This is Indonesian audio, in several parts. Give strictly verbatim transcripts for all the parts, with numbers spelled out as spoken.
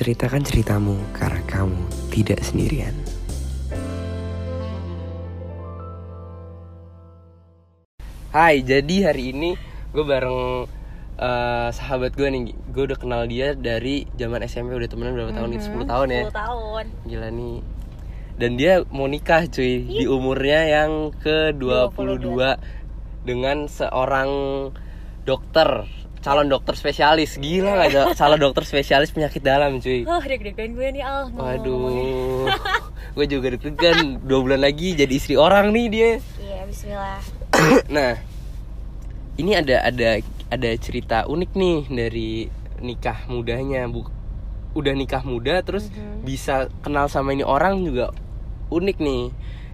Ceritakan ceritamu karena kamu tidak sendirian. Hai, jadi hari ini gue bareng uh, sahabat gue nih. Gue udah kenal dia dari zaman S M P, udah temenan berapa tahun? Mm-hmm. sepuluh tahun ya? sepuluh tahun. Gila nih. Dan dia mau nikah cuy. Yip. Di umurnya yang ke dua puluh dua dengan seorang dokter, calon dokter spesialis. Gila gak ada calon dokter spesialis penyakit dalam cuy. Oh, deg-degan gue nih Al. Waduh. Gue juga deg-degan. dua bulan lagi jadi istri orang nih dia. Iya, bismillah. Nah, ini ada ada ada cerita unik nih dari nikah mudanya. Bu, udah nikah muda terus mm-hmm. bisa kenal sama ini orang juga unik nih.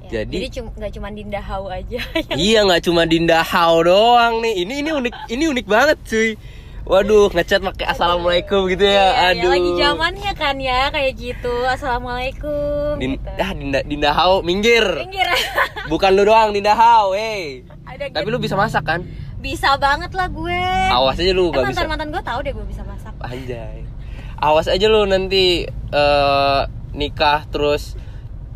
Ya, jadi jadi cum- gak cuma Dinda Hau aja. Iya, nggak cuma Dinda Hau doang nih. Ini ini unik ini unik banget cuy. Waduh, ngechat pakai assalamualaikum gitu ya. Aduh. Ya, lagi zamannya kan ya kayak gitu. Assalamualaikum. Din- gitu. Ah, Dinda Dinda Hau minggir. Minggir. Bukan lu doang Dinda Hau, hey. Tapi lu bisa masak kan? Bisa banget lah gue. Awas aja lu enggak eh, bisa. Mantan-mantan gue tahu deh gue bisa masak. Anjay. Awas aja lu nanti uh, nikah terus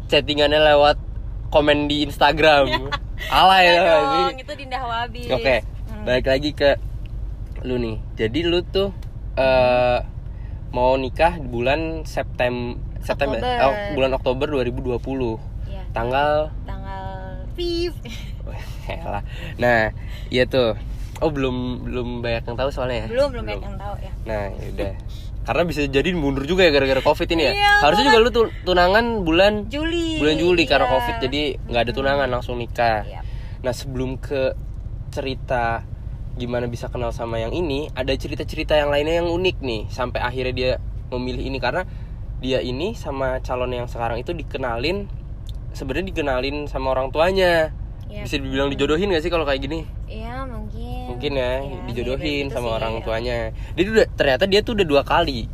chattingannya lewat komen di Instagram. Alay ya. Dong, itu Dinda Hau habis. Oke. Okay. Hmm. Balik lagi ke lu nih, jadi lu tuh uh, mau nikah di bulan September, September oh, bulan Oktober dua ribu dua puluh, ya. tanggal tanggal pip, nah, iya tuh, oh belum belum banyak yang tahu soalnya ya, belum belum banyak yang tahu ya, nah udah, karena bisa jadi mundur juga ya gara-gara covid ini ya, ya harusnya juga lu tunangan bulan Juli, bulan Juli ya. Karena covid jadi nggak ada tunangan langsung nikah, ya. Nah sebelum ke cerita gimana bisa kenal sama yang ini, ada cerita-cerita yang lainnya yang unik nih sampai akhirnya dia memilih ini, karena dia ini sama calon yang sekarang itu dikenalin, sebenarnya dikenalin sama orang tuanya ya, bisa dibilang dijodohin gak sih kalau kayak gini? Iya mungkin mungkin ya, ya dijodohin ya, sama sih, orang tuanya dia tuh udah, ternyata dia tuh udah dua kali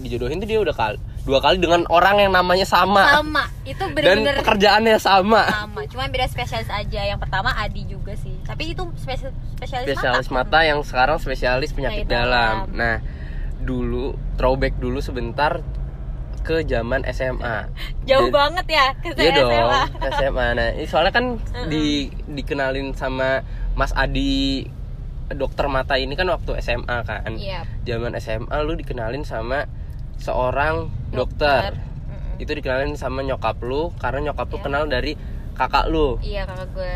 dijodohin tuh, dia udah kali dua kali dengan orang yang namanya sama. Sama. Itu benar-benar. Dan pekerjaannya sama. Sama, cuma beda spesialis aja. Yang pertama Adi juga sih. Tapi itu spesialis spesialis, spesialis mata. mata yang sekarang spesialis penyakit nah, dalam. dalam. Nah, dulu throwback dulu sebentar ke zaman S M A. Jauh dan, banget ya ke iya S M A. Iya dong, S M A. Nah, ini soalnya kan uh-huh. di dikenalin sama Mas Adi dokter mata ini kan waktu S M A kan. Yep. Zaman S M A lu dikenalin sama seorang dokter, dokter. Itu dikenalin sama nyokap lu karena nyokap lu ya. Kenal dari kakak lu. Iya, kakak gue.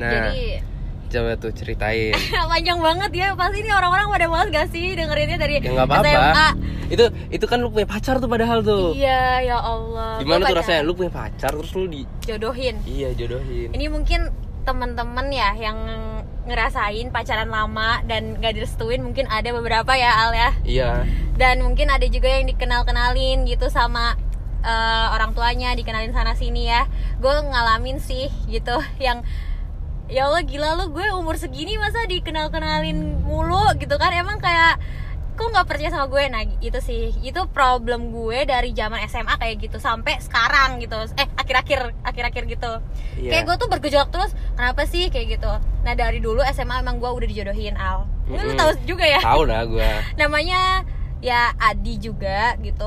Nah, jadi coba tuh ceritain. Panjang banget ya, pasti ini orang-orang pada males gak sih dengerinnya dari ya, gak apa-apa. S M A. Itu itu kan lu punya pacar tuh padahal tuh. Iya, ya Allah. Gimana tuh rasanya lu punya pacar terus lu dijodohin? Iya, jodohin. Ini mungkin teman-teman ya yang ngerasain pacaran lama dan gak direstuin, mungkin ada beberapa ya Al ya. Iya. Dan mungkin ada juga yang dikenal-kenalin gitu sama uh, orang tuanya, dikenalin sana sini ya. Gue ngalamin sih gitu yang ya Allah gila lu, gue umur segini masa dikenal-kenalin mulu gitu kan, emang kayak kok gak percaya sama gue. Nah itu sih, itu problem gue dari zaman S M A kayak gitu sampai sekarang gitu. Eh akhir-akhir akhir-akhir gitu yeah. Kayak gue tuh bergejolak terus, kenapa sih kayak gitu. Nah dari dulu S M A emang gue udah dijodohin Al. Lu mm-hmm. tahu juga ya. Tahu lah gue. Namanya ya Adi juga gitu.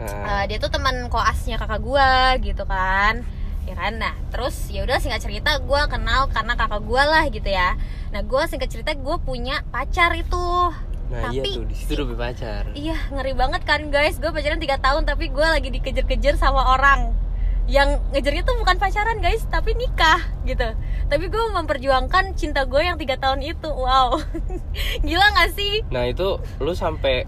uh. Uh, Dia tuh teman koasnya kakak gue gitu kan. Ya kan, nah terus ya udah singkat cerita gue kenal karena kakak gue lah gitu ya. Nah gue singkat cerita gue punya pacar itu. Nah tapi, iya tuh, disitu udah punya pacar. Iya, ngeri banget kan guys, gue pacaran tiga tahun tapi gue lagi dikejar-kejar sama orang yang ngejarnya tuh bukan pacaran guys, tapi nikah gitu. Tapi gue memperjuangkan cinta gue yang tiga tahun itu, wow. Gila gak sih? Nah itu, lu sampai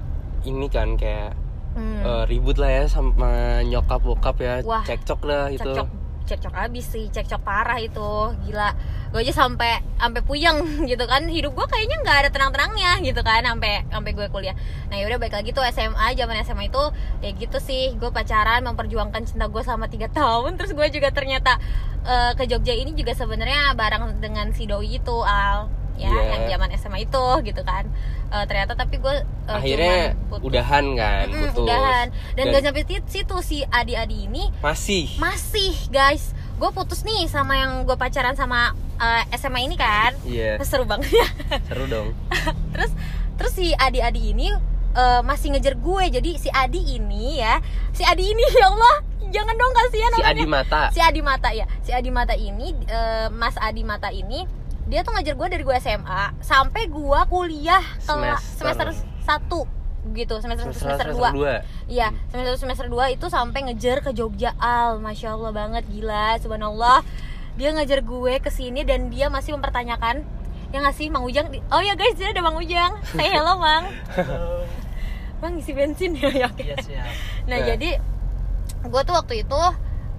ini kan kayak hmm. uh, ribut lah ya sama nyokap bokap ya. Wah, cekcok lah gitu. Cekcok, cekcok abis sih, cekcok parah itu, gila. Gue aja sampai sampai puyeng gitu kan, hidup gue kayaknya nggak ada tenang-tenangnya gitu kan sampai sampai gue kuliah. Nah yaudah baik lagi tuh S M A, zaman S M A itu ya gitu sih, gue pacaran memperjuangkan cinta gue selama tiga tahun. Terus gue juga ternyata uh, ke Jogja ini juga sebenarnya bareng dengan si doi itu Al ya yeah. yang zaman S M A itu gitu kan. Uh, ternyata tapi gue uh, akhirnya udahan kan, mm-hmm, putus. Udahan. Dan, Dan gak sampai situ, si Adi-Adi ini masih masih guys. Gue putus nih sama yang gue pacaran sama uh, S M A ini kan. Iya yeah. Seru banget ya. Seru dong. Terus terus si Adi-Adi ini uh, masih ngejar gue. Jadi si Adi ini ya, si Adi ini ya Allah, jangan dong, kasihan namanya. Si Adi Mata. Si Adi Mata ya. Si Adi Mata ini uh, Mas Adi Mata ini dia tuh ngajar gue dari gue S M A sampai gue kuliah kela- semester satu gitu, semester satu, semester dua. Iya, semester semester dua itu sampai ngejar ke Jogja Al, masya Allah banget, gila, subhanallah. Dia ngajar gue kesini dan dia masih mempertanyakan, ya nggak sih, Mang Ujang? Oh ya guys, jadi ada Mang Ujang. Hey, hello Mang. Halo. Mang ngisi bensin ya, ya. Okay. Yes, yeah. Nah, nah jadi gue tuh waktu itu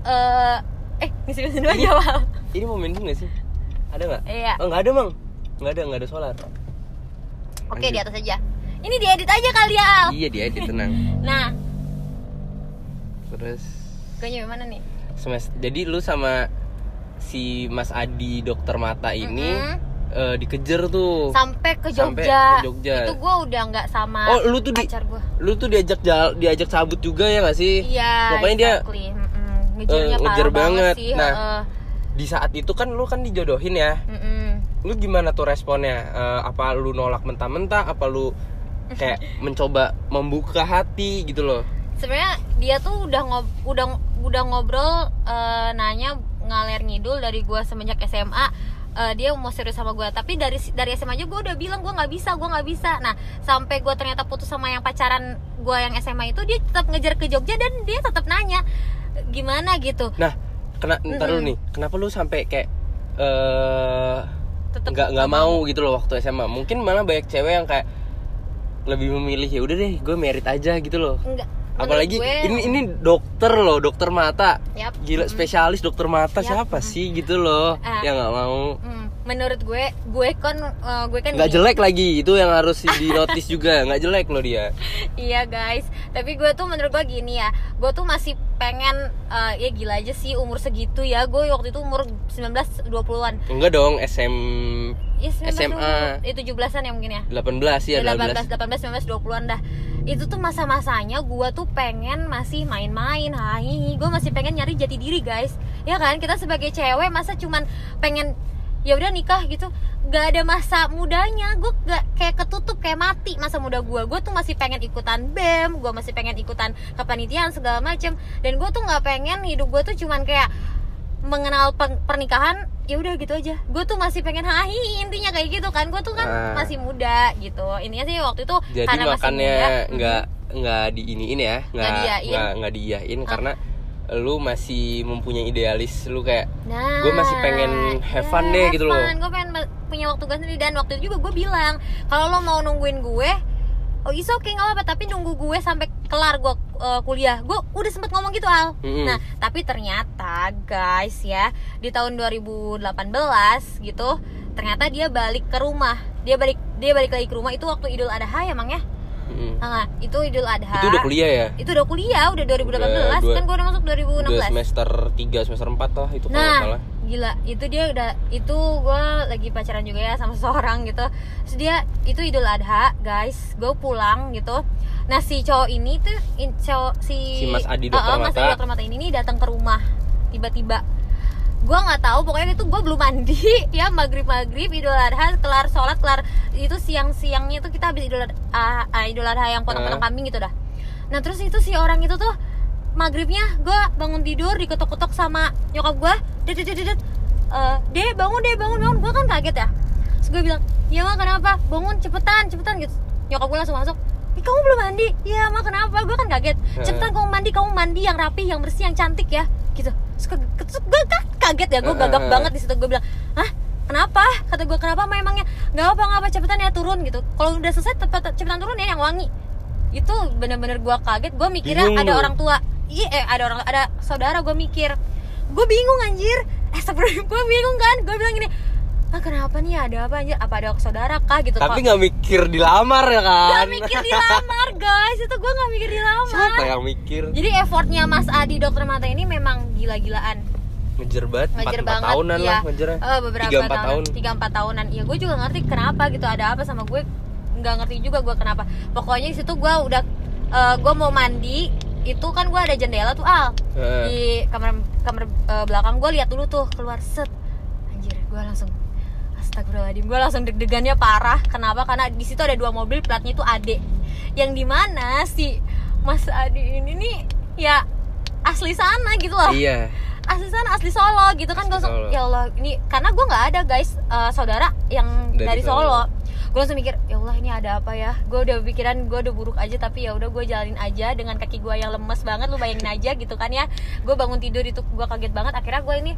uh, eh ngisi bensin dulu aja, Bang. Ini mau bensin nggak sih? Ada nggak? Iya. Oh, nggak ada, Mang. Nggak ada, nggak ada solar. Oke, okay, di atas aja. Ini diedit aja kali ya, Al. Iya, diedit, tenang. Nah. Terus kayaknya gimana nih? Semester. Jadi lu sama si Mas Adi dokter mata ini mm-hmm. uh, dikejar tuh sampai ke Jogja. Sampai ke Jogja. Itu gue udah enggak sama oh, lu tuh pacar di, gua. Lu tuh diajak jal, diajak cabut juga ya enggak sih? Iya. Pokoknya exactly. dia mm-hmm. ngejarnya uh, ngejar banget. banget sih, nah, uh, di saat itu kan lu kan dijodohin ya. Mm-hmm. Lu gimana tuh responnya? Uh, apa lu nolak mentah-mentah, apa lu kayak mencoba membuka hati gitu loh. Sebenarnya dia tuh udah ngob- udah udah ngobrol uh, nanya ngaler ngidul dari gue semenjak S M A. uh, dia mau serius sama gue, tapi dari dari S M A aja gue udah bilang gue nggak bisa, gue nggak bisa. Nah sampai gue ternyata putus sama yang pacaran gue yang S M A itu, dia tetap ngejar ke Jogja dan dia tetap nanya gimana gitu. Nah kena, ntar mm-hmm. lu nih, kenapa lu sampai kayak uh, nggak nggak mau gitu loh waktu S M A? Mungkin malah banyak cewek yang kayak lebih memilih ya udah deh gue merit aja gitu loh. Enggak, apalagi gue, ini ini dokter loh, dokter mata. Yep. Gila, spesialis dokter mata. Yep. Siapa sih gitu loh uh, yang nggak mau. Menurut gue gue kan uh, gue kan nggak jelek lagi, itu yang harus di notice juga, nggak jelek loh dia. Iya guys, tapi gue tuh menurut gue gini ya, gue tuh masih pengen uh, ya gila aja sih umur segitu ya. Gue waktu itu umur sembilan belas dua puluhan. Enggak dong, S M ya, S M A itu tujuh belasan ya mungkin ya. delapan belas ya, delapan belas delapan belas sembilan belas dua puluhan dah. Itu tuh masa-masanya gue tuh pengen masih main-main. Hai, gue masih pengen nyari jati diri, guys. Ya kan, kita sebagai cewek masa cuman pengen ya udah nikah gitu, gak ada masa mudanya. Gue gak kayak ketutup, kayak mati masa muda gue. Gue tuh masih pengen ikutan B E M, gue masih pengen ikutan kepanitiaan segala macem. Dan gue tuh gak pengen hidup gue tuh cuman kayak mengenal peng- pernikahan ya udah gitu aja. Gue tuh masih pengen hahi, intinya kayak gitu kan. Gue tuh kan nah. masih muda gitu. Intinya sih waktu itu jadi karena masih muda. Jadi makannya gak, gak diiniin ya, gak, gak, gak diiyain ah. Karena lu masih mempunyai idealis, lu kayak nah, gue masih pengen have fun yeah, deh have gitu fun. Loh gue pengen punya waktu gue sendiri. Dan waktu itu juga gue bilang kalau lo mau nungguin gue oh it's okay, nggak apa-apa, tapi nunggu gue sampai kelar gue uh, kuliah. Gue udah sempet ngomong gitu Al. Mm-hmm. Nah tapi ternyata guys ya di tahun dua ribu delapan belas gitu ternyata dia balik ke rumah, dia balik dia balik lagi ke rumah. Itu waktu Idul Adha ya Mang ya. Hmm. Nah, itu Idul Adha. Itu udah kuliah ya? Itu udah kuliah, udah dua ribu delapan belas dua, kan gue udah masuk dua ribu enam belas. Udah semester tiga, semester empat lah itu kalau nah, salah. Gila, itu dia udah itu gue lagi pacaran juga ya sama seseorang gitu. Terus dia itu Idul Adha, guys. Gue pulang gitu. Nah, si cowok ini tuh in, cowok, si, si Mas Adi dokter uh, mata. Mas Adi dokter mata ini nih datang ke rumah tiba-tiba. Gue nggak tahu, pokoknya itu gue belum mandi ya, maghrib maghrib Idul Adha kelar sholat kelar itu siang siangnya tuh kita habis Idul Adha, uh, Idul Adha yang potong-potong kambing gitu dah. Nah terus itu si orang itu tuh maghribnya gue bangun tidur diketok-ketok sama nyokap gue, deh deh deh deh bangun deh bangun bangun gue kan kaget ya. Terus gue bilang ya Ma kenapa, bangun cepetan cepetan gitu. Nyokap gue langsung masuk, kamu belum mandi ya Ma kenapa, gue kan kaget, cepetan kamu mandi, kamu mandi yang rapi yang bersih yang cantik ya gitu. Terus gue kaget ya, gue gagap uh, banget di situ. Gue bilang, hah kenapa? Kata gue kenapa Ma emangnya? Gak apa-apa, cepetan ya turun gitu. Kalau udah selesai cepetan turun ya yang wangi. Itu bener-bener gue kaget. Gue mikirnya bingung. Ada orang tua, iya eh, ada orang ada saudara gue mikir. Gue bingung anjir. Eh sebenernya gue bingung kan. Gue bilang gini, ah kenapa nih ada apa anjir? Apa ada saudara kah gitu? Tapi nggak mikir dilamar ya kan? Gak mikir dilamar guys, itu gue nggak mikir dilamar. Siapa yang mikir? Jadi effortnya Mas Adi dokter mata ini memang gila-gilaan. Ngejer banget, empat tahunan ya. Lah ngejernya. Uh, beberapa tahun. tiga empat tahunan. Iya, gue juga ngerti kenapa gitu, ada apa sama gue? Nggak ngerti juga gue kenapa. Pokoknya di situ gue udah uh, gue mau mandi, itu kan gue ada jendela tuh Al. Uh. Di kamar kamar uh, belakang gue lihat dulu tuh keluar set. Anjir, gue langsung astagfirullahaladzim, gue langsung deg-degannya parah. Kenapa? Karena di situ ada dua mobil, platnya itu A D. yang dimana si Mas Adi ini nih ya asli sana gitu loh. Iya. Asli sana, asli Solo gitu kan. Gue langsung, ya Allah ini, karena gue nggak ada guys uh, saudara yang dari, dari Solo. Gue langsung mikir, ya Allah ini ada apa ya. Gue udah pikiran gue udah buruk aja, tapi ya udah gue jalanin aja dengan kaki gue yang lemes banget. Lu bayangin aja gitu kan ya. Gue bangun tidur itu gue kaget banget. Akhirnya gue ini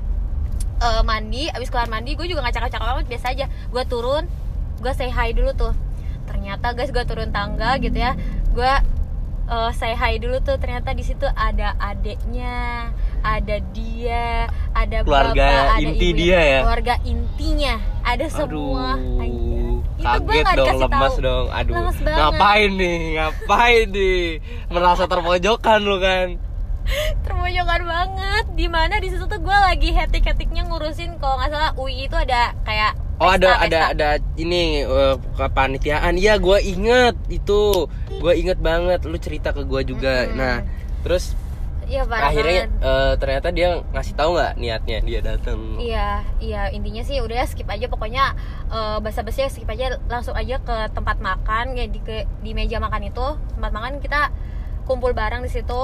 uh, mandi, abis keluar mandi gue juga ngacak-ngacak banget biasa aja. Gue turun, gue say hi dulu tuh. Ternyata guys gue turun tangga gitu ya. Gue uh, say hi dulu tuh. Ternyata di situ ada adeknya, ada dia, ada keluarga bapak, inti ada ibu, dia ya, keluarga intinya, ada semua. Aduh, aja. Itu gue nggak dikasih lemas tahu. Dong, aduh, lemas ngapain nih, ngapain nih, merasa terpojokan lu kan? Terpojokan banget. Di mana di situ tuh gue lagi hetik-hetiknya ngurusin kalau nggak salah U I itu ada kayak oh pesta, ada pesta. ada ada ini uh, kepanitiaan. Iya, gue inget itu, gue inget banget. Lu cerita ke gue juga. Mm-hmm. Nah, terus ya, akhirnya uh, ternyata dia ngasih tahu nggak niatnya dia datang. Iya, iya intinya sih udah ya skip aja pokoknya uh, basa-basi skip aja, langsung aja ke tempat makan kayak di ke, di meja makan itu. Tempat makan kita kumpul bareng di situ.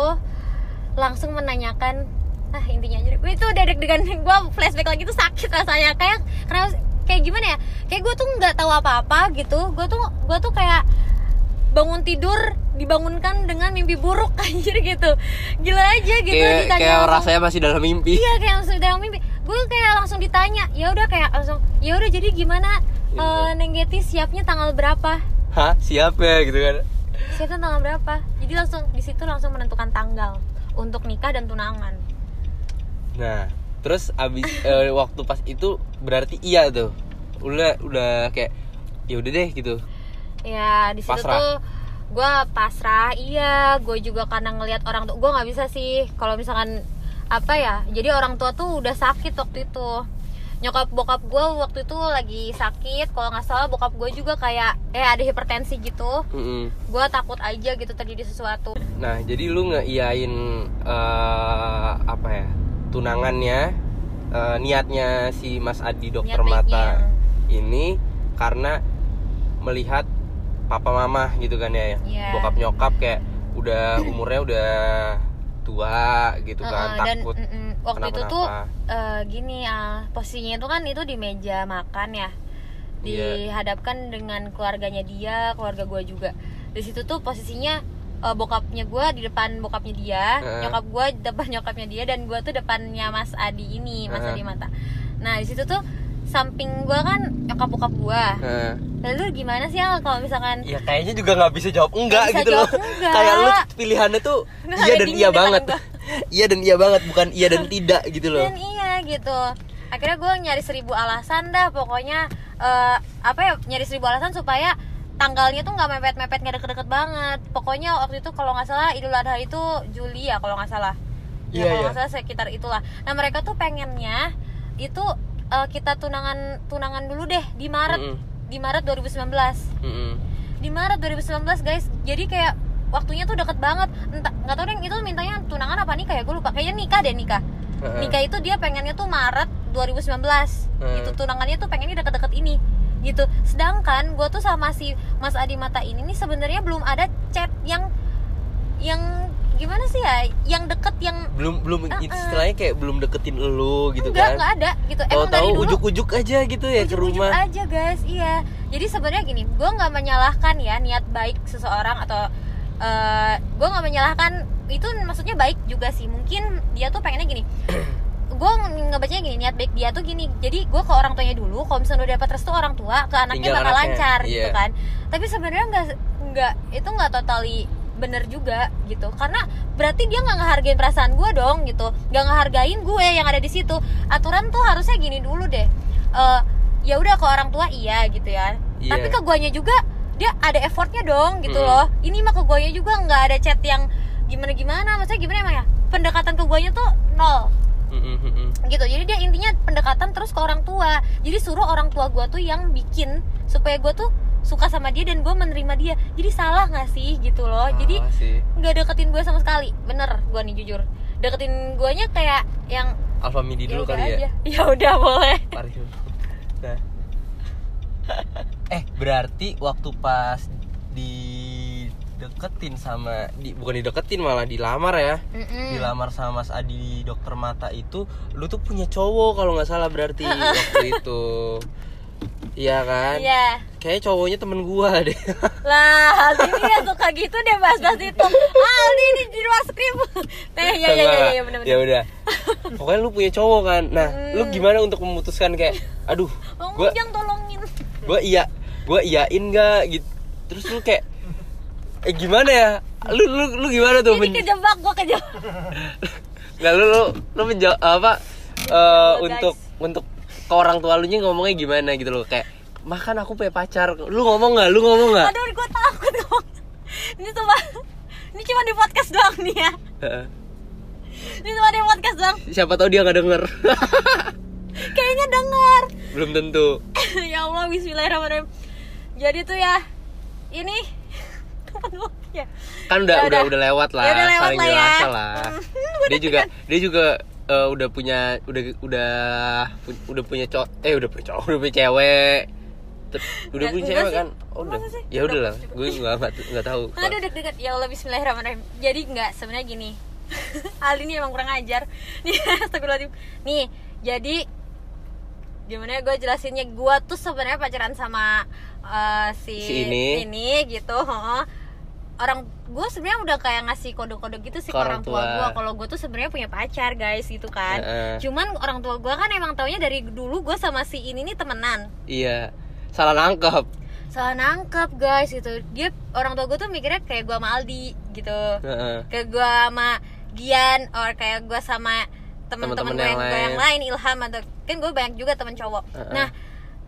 Langsung menanyakan, ah intinya aja. Itu udah deg-degan gue, flashback lagi tuh sakit rasanya kayak karena kayak gimana ya? Kayak gue tuh nggak tahu apa-apa gitu. Gue tuh gue tuh kayak bangun tidur dibangunkan dengan mimpi buruk anjir gitu. Gila aja gitu. Kayak, kayak rasanya masih dalam mimpi. Iya, kayak langsung dalam mimpi. Gue kayak langsung ditanya, ya udah kayak langsung, ya udah jadi gimana uh, Neng Gety siapnya tanggal berapa? Hah, siap ya gitu kan. Siapnya tanggal berapa? Jadi langsung di situ langsung menentukan tanggal untuk nikah dan tunangan. Nah, terus abis uh, waktu pas itu berarti iya tuh. Udah udah kayak ya udah deh gitu. Ya di situ tuh gue pasrah. Iya, gue juga karena ngelihat orang tuh gue nggak bisa sih kalau misalkan apa ya, jadi orang tua tuh udah sakit waktu itu. Nyokap bokap gue waktu itu lagi sakit kalau nggak salah. Bokap gue juga kayak eh ada hipertensi gitu. Mm-hmm. Gue takut aja gitu terjadi sesuatu. Nah jadi lu ngeiyain uh, apa ya tunangannya, uh, niatnya si Mas Adi dokter niat mata baiknya ini karena melihat papa mama gitu kan ya. Yeah. Bokap nyokap kayak udah umurnya udah tua gitu kan. Uh, takut dan, uh, uh, waktu kenapa, itu tuh uh, gini uh, posisinya itu kan itu di meja makan ya. Yeah. Dihadapkan dengan keluarganya dia, keluarga gue juga. Di situ tuh posisinya uh, bokapnya gue di depan bokapnya dia, uh. nyokap gue depan nyokapnya dia, dan gue tuh depannya Mas Adi ini, Mas uh. Adi Mata. Nah, di situ tuh samping gue kan nyokap-bokap gue. Uh. Lalu gimana sih Al kalau misalkan ya kayaknya juga nggak bisa jawab enggak bisa gitu jawab loh enggak. Kayak lu pilihannya tuh nah, iya dan iya banget iya dan iya banget bukan iya dan tidak gitu loh. Dan iya gitu akhirnya gue nyari seribu alasan dah pokoknya uh, apa ya nyari seribu alasan supaya tanggalnya tuh nggak mepet-mepet, nggak deket-deket banget. Pokoknya waktu itu kalau nggak salah Idul Adha itu Juli ya kalau nggak salah ya, yeah, kalau nggak yeah. salah sekitar itulah. Nah mereka tuh pengennya itu uh, kita tunangan tunangan dulu deh di Maret. Mm-mm. Di Maret dua ribu sembilan belas. Mm-hmm. Di Maret dua ribu sembilan belas guys. Jadi kayak waktunya tuh deket banget. Entah, gak tau deh itu mintanya tunangan apa nikah ya, gue lupa. Kayaknya nikah deh nikah. Uh-huh. Nikah itu dia pengennya tuh Maret dua ribu sembilan belas. Uh-huh. Gitu, tunangannya tuh pengennya deket-deket ini gitu. Sedangkan gue tuh sama si Mas Adi Mata ini nih sebenarnya belum ada chat yang Yang gimana sih ya, yang deket yang belum belum uh, istilahnya kayak belum deketin lu gitu. Enggak, kan nggak ada gitu. Emang tahu ujuk-ujuk aja gitu ya, ujuk-ujuk ke rumah aja guys. Iya, jadi sebenarnya gini, gue nggak menyalahkan ya niat baik seseorang atau uh, gue nggak menyalahkan itu, maksudnya baik juga sih. Mungkin dia tuh pengennya gini gue ngebacanya gini, niat baik dia tuh gini, jadi gue ke orang tuanya dulu, kalau misalnya udah dapat restu orang tua ke anaknya tinggal bakal anaknya lancar. Yeah. Gitu kan, tapi sebenarnya nggak nggak itu nggak totally bener juga gitu, karena berarti dia nggak ngehargain perasaan gue dong gitu, nggak ngehargain gue yang ada di situ. Aturan tuh harusnya gini dulu deh, uh, ya udah ke orang tua iya gitu ya. Yeah. Tapi ke guanya juga dia ada effortnya dong gitu. Mm. Loh ini mah ke guanya juga nggak ada chat yang gimana gimana, maksudnya gimana emang ya, pendekatan ke guanya tuh nol. Mm-hmm. Gitu, jadi dia intinya pendekatan terus ke orang tua, jadi suruh orang tua gue tuh yang bikin supaya gue tuh suka sama dia dan gue menerima dia. Jadi salah gak sih gitu loh. Salah. Jadi sih gak deketin gue sama sekali. Bener, gue nih jujur, deketin gue nya kayak yang Alpha Midi dulu kali aja. Ya ya udah boleh. Nah. Eh berarti waktu pas di dideketin sama di, bukan dideketin malah dilamar ya. Mm-mm. Dilamar sama Mas Adi dokter mata itu, lu tuh punya cowok kalau nggak salah berarti waktu itu. Iya kan? Iya. Yeah. Kayaknya cowoknya temen gua deh. Lah, Aldi ini ya suka gitu deh bahas-bahas itu. Aldi ini di luar skrip. Nah, iya iya iya iya benar-benar. Ya udah. Pokoknya lu punya cowok kan. Nah, hmm. lu gimana untuk memutuskan kayak aduh, oh, gua yang tolongin. Gua iya, gua iyain enggak gitu. Terus lu kayak eh gimana ya? Lu lu lu gimana tuh? Ini men- kejebak, gua kejebak. Nah, lu lu lu menjawab apa uh, oh, untuk guys. untuk ke orang tua lu nya ngomongnya gimana gitu loh, kayak makan aku punya pacar, lu ngomong nggak lu ngomong nggak aduh gue takut ngomong ini cuma ini cuma di podcast doang nih ya ini cuma di podcast doang, siapa tahu dia nggak denger. Kayaknya denger, belum tentu. Ya Allah, bismillahirrahmanirrahim. Jadi tuh ya ini ya. kan udah, ya udah udah lewat lah, ya udah lewat saling dewasa lah, ya. lah. Hmm, dia juga kan? dia juga Uh, udah punya udah udah udah punya cowok eh udah punya cowok udah punya cewek Ter- udah punya cewek kan oh, udah ya udahlah gue nggak nggak tahu aduh deg-degan ya Allah, bismillahirrahmanirrahim. Jadi nggak, sebenarnya gini, Aldi ini emang kurang ajar nih. Astagfirullahaladzim. Nih jadi gimana gue jelasinnya, gue tuh sebenarnya pacaran sama uh, si, si ini. ini gitu huh. Orang gue sebenarnya udah kayak ngasih kode-kode gitu sih ke orang tua gue kalau gue tuh sebenarnya punya pacar guys gitu kan. E-e. Cuman orang tua gue kan emang taunya dari dulu gue sama si ini nih temenan. Iya, salah nangkep. Salah nangkep guys gitu. Dia orang tua gue tuh mikirnya kayak gue sama Aldi gitu. E-e. Kayak gue sama Gian, or kayak gue sama temen-temen gue yang, yang, yang lain, Ilham atau kan gue banyak juga temen cowok. E-e. Nah.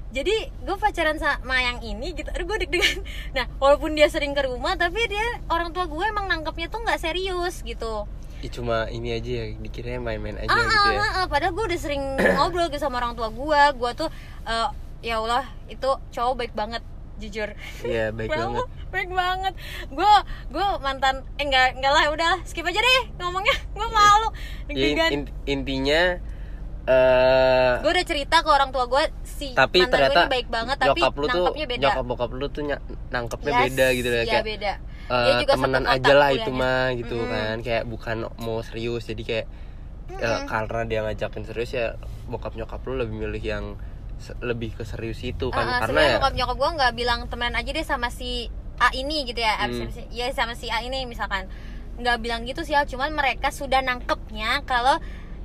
Jadi gue pacaran sama yang ini gitu, aduh gue deg-degan. Nah walaupun dia sering ke rumah, tapi dia orang tua gue emang nangkepnya tuh nggak serius gitu. Ya cuma ini aja ya, dikiranya main-main aja ah, gitu ya. Ah, ah, padahal gue udah sering ngobrol gitu sama orang tua gue. Gue tuh uh, ya Allah itu cowok baik banget jujur. Iya baik banget. Baik banget. Gue gue mantan eh nggak nggak lah udah skip aja deh ngomongnya. Gue malu deg-degan. Ya, in, intinya. Uh, gue udah cerita ke orang tua gue si tapi mantan gue ini baik banget, tapi nangkepnya beda. Nyokap bokap lu tuh nangkepnya yes, beda gitu ya, kayak beda. Uh, temenan aja lah itu mah gitu mm-hmm. kan, kayak bukan mau serius. Jadi kayak mm-hmm. uh, karena dia ngajakin serius ya bokap nyokap lu lebih milih yang se- lebih ke serius itu kan. Uh, karena ya, bokap nyokap gue nggak bilang temenan aja deh sama si A ini gitu ya, hmm. ya sama si A ini misalkan nggak bilang gitu sih, cuman mereka sudah nangkepnya kalau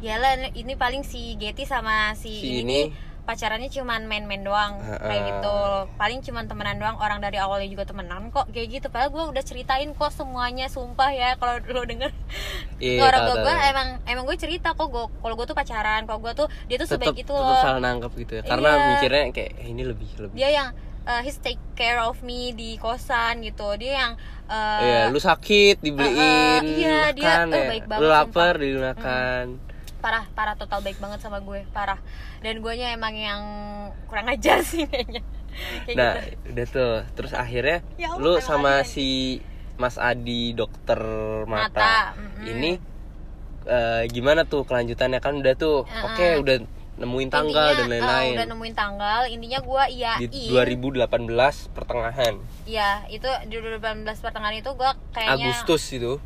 yalah ini paling si Getty sama si, si ini, ini pacarannya cuman main-main doang uh, kayak gitu, paling cuman temenan doang, orang dari awalnya juga temenan kok kayak gitu. Padahal gue udah ceritain kok semuanya, sumpah ya kalau lo denger yeah, orang tua gue emang emang gue cerita kok gue kalau gue tuh pacaran, kalau gue tuh dia tuh tetep, sebaik itu loh, tetep salah nangkep gitu ya karena yeah. mikirnya kayak eh, ini lebih lebih dia yang Uh, he's take care of me di kosan gitu, dia yang uh, iya yeah, lu sakit dibeliin, uh, uh, iya dia oh, baik banget, lu lapar dilunakan. Mm. Parah, parah total baik banget sama gue, parah. Dan guenya emang yang kurang ajar sih kayaknya. Kayak nah, gitu. Udah tuh. Terus akhirnya ya Allah, lu sama si Mas Adi dokter mata, mata. Mm-hmm. ini uh, gimana tuh kelanjutannya kan udah tuh. Mm-hmm. Oke, okay, udah nemuin tanggal intinya, dan lain-lain. Uh, udah nemuin tanggal, intinya gue iyain. Di dua ribu delapan belas pertengahan. Iya, itu di dua ribu delapan belas pertengahan itu gue kayaknya Agustus itu.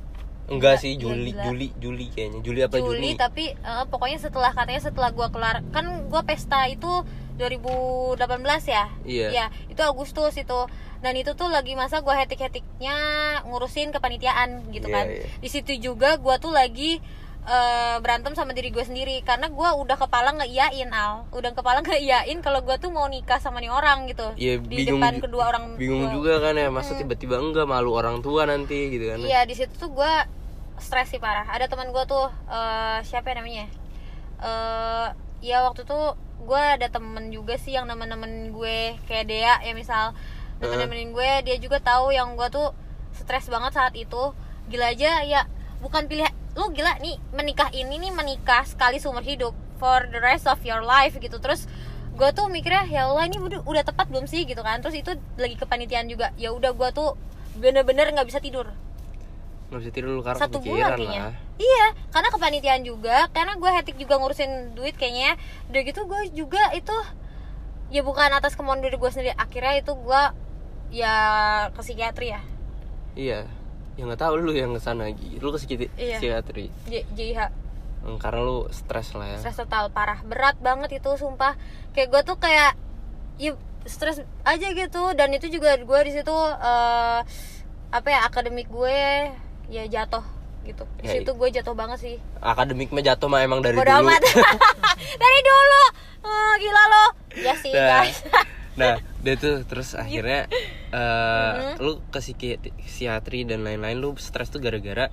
Enggak sih, Juli, ya, Juli, Juli kayaknya Juli apa Juli, Juni? tapi uh, pokoknya setelah katanya setelah gue kelar, kan gue pesta itu dua ribu delapan belas ya? Iya ya, itu Agustus itu. Dan itu tuh lagi masa gue hetik-hetiknya ngurusin kepanitiaan gitu yeah, kan yeah. Di situ juga gue tuh lagi uh, berantem sama diri gue sendiri. Karena gue udah kepala ngeiyain Al Udah kepala ngeiyain kalau gue tuh mau nikah sama nih orang gitu yeah, di bingung, depan kedua orang bingung gua. Juga kan ya, masa hmm. tiba-tiba enggak malu orang tua nanti gitu kan. Iya yeah, di situ tuh gue stres sih parah. Ada teman gue tuh uh, siapa ya namanya? Uh, ya waktu tuh gue ada temen juga sih yang temen-temen gue kayak Dea ya misal temen-temenin gue, dia juga tahu yang gue tuh stres banget saat itu. Gila aja ya, bukan pilihan lu gila nih menikah ini nih menikah sekali seumur hidup for the rest of your life gitu. Terus gue tuh mikirnya ya Allah ini udah, udah tepat belum sih gitu kan. Terus itu lagi kepanitiaan juga. Ya udah gue tuh bener-bener nggak bisa tidur. Nggak bisa tidur dulu karena satu bulan kayaknya lah. Iya, karena kepanitiaan juga, karena gue hetik juga ngurusin duit kayaknya. Udah gitu gue juga itu ya bukan atas kemauan diri gue sendiri. Akhirnya itu gue ya ke psikiatri ya. Iya. Ya nggak tahu lu yang kesana lagi, lu ke psikiatri. Iya. J J H. Karena lu stres lah ya. Stres total parah, berat banget itu sumpah. Kayak gue tuh kayak ya stres aja gitu, dan itu juga gue di situ uh, apa ya akademik gue ya jatuh gitu. Di situ gue jatuh banget sih. Akademik mah jatuh mah emang dari Bodo dulu. Dari dulu. Oh, gila lo. Ya sih nah, guys. Nah, dia tuh terus akhirnya uh, mm-hmm. lu ke psikiatri dan lain-lain, lu stres tuh gara-gara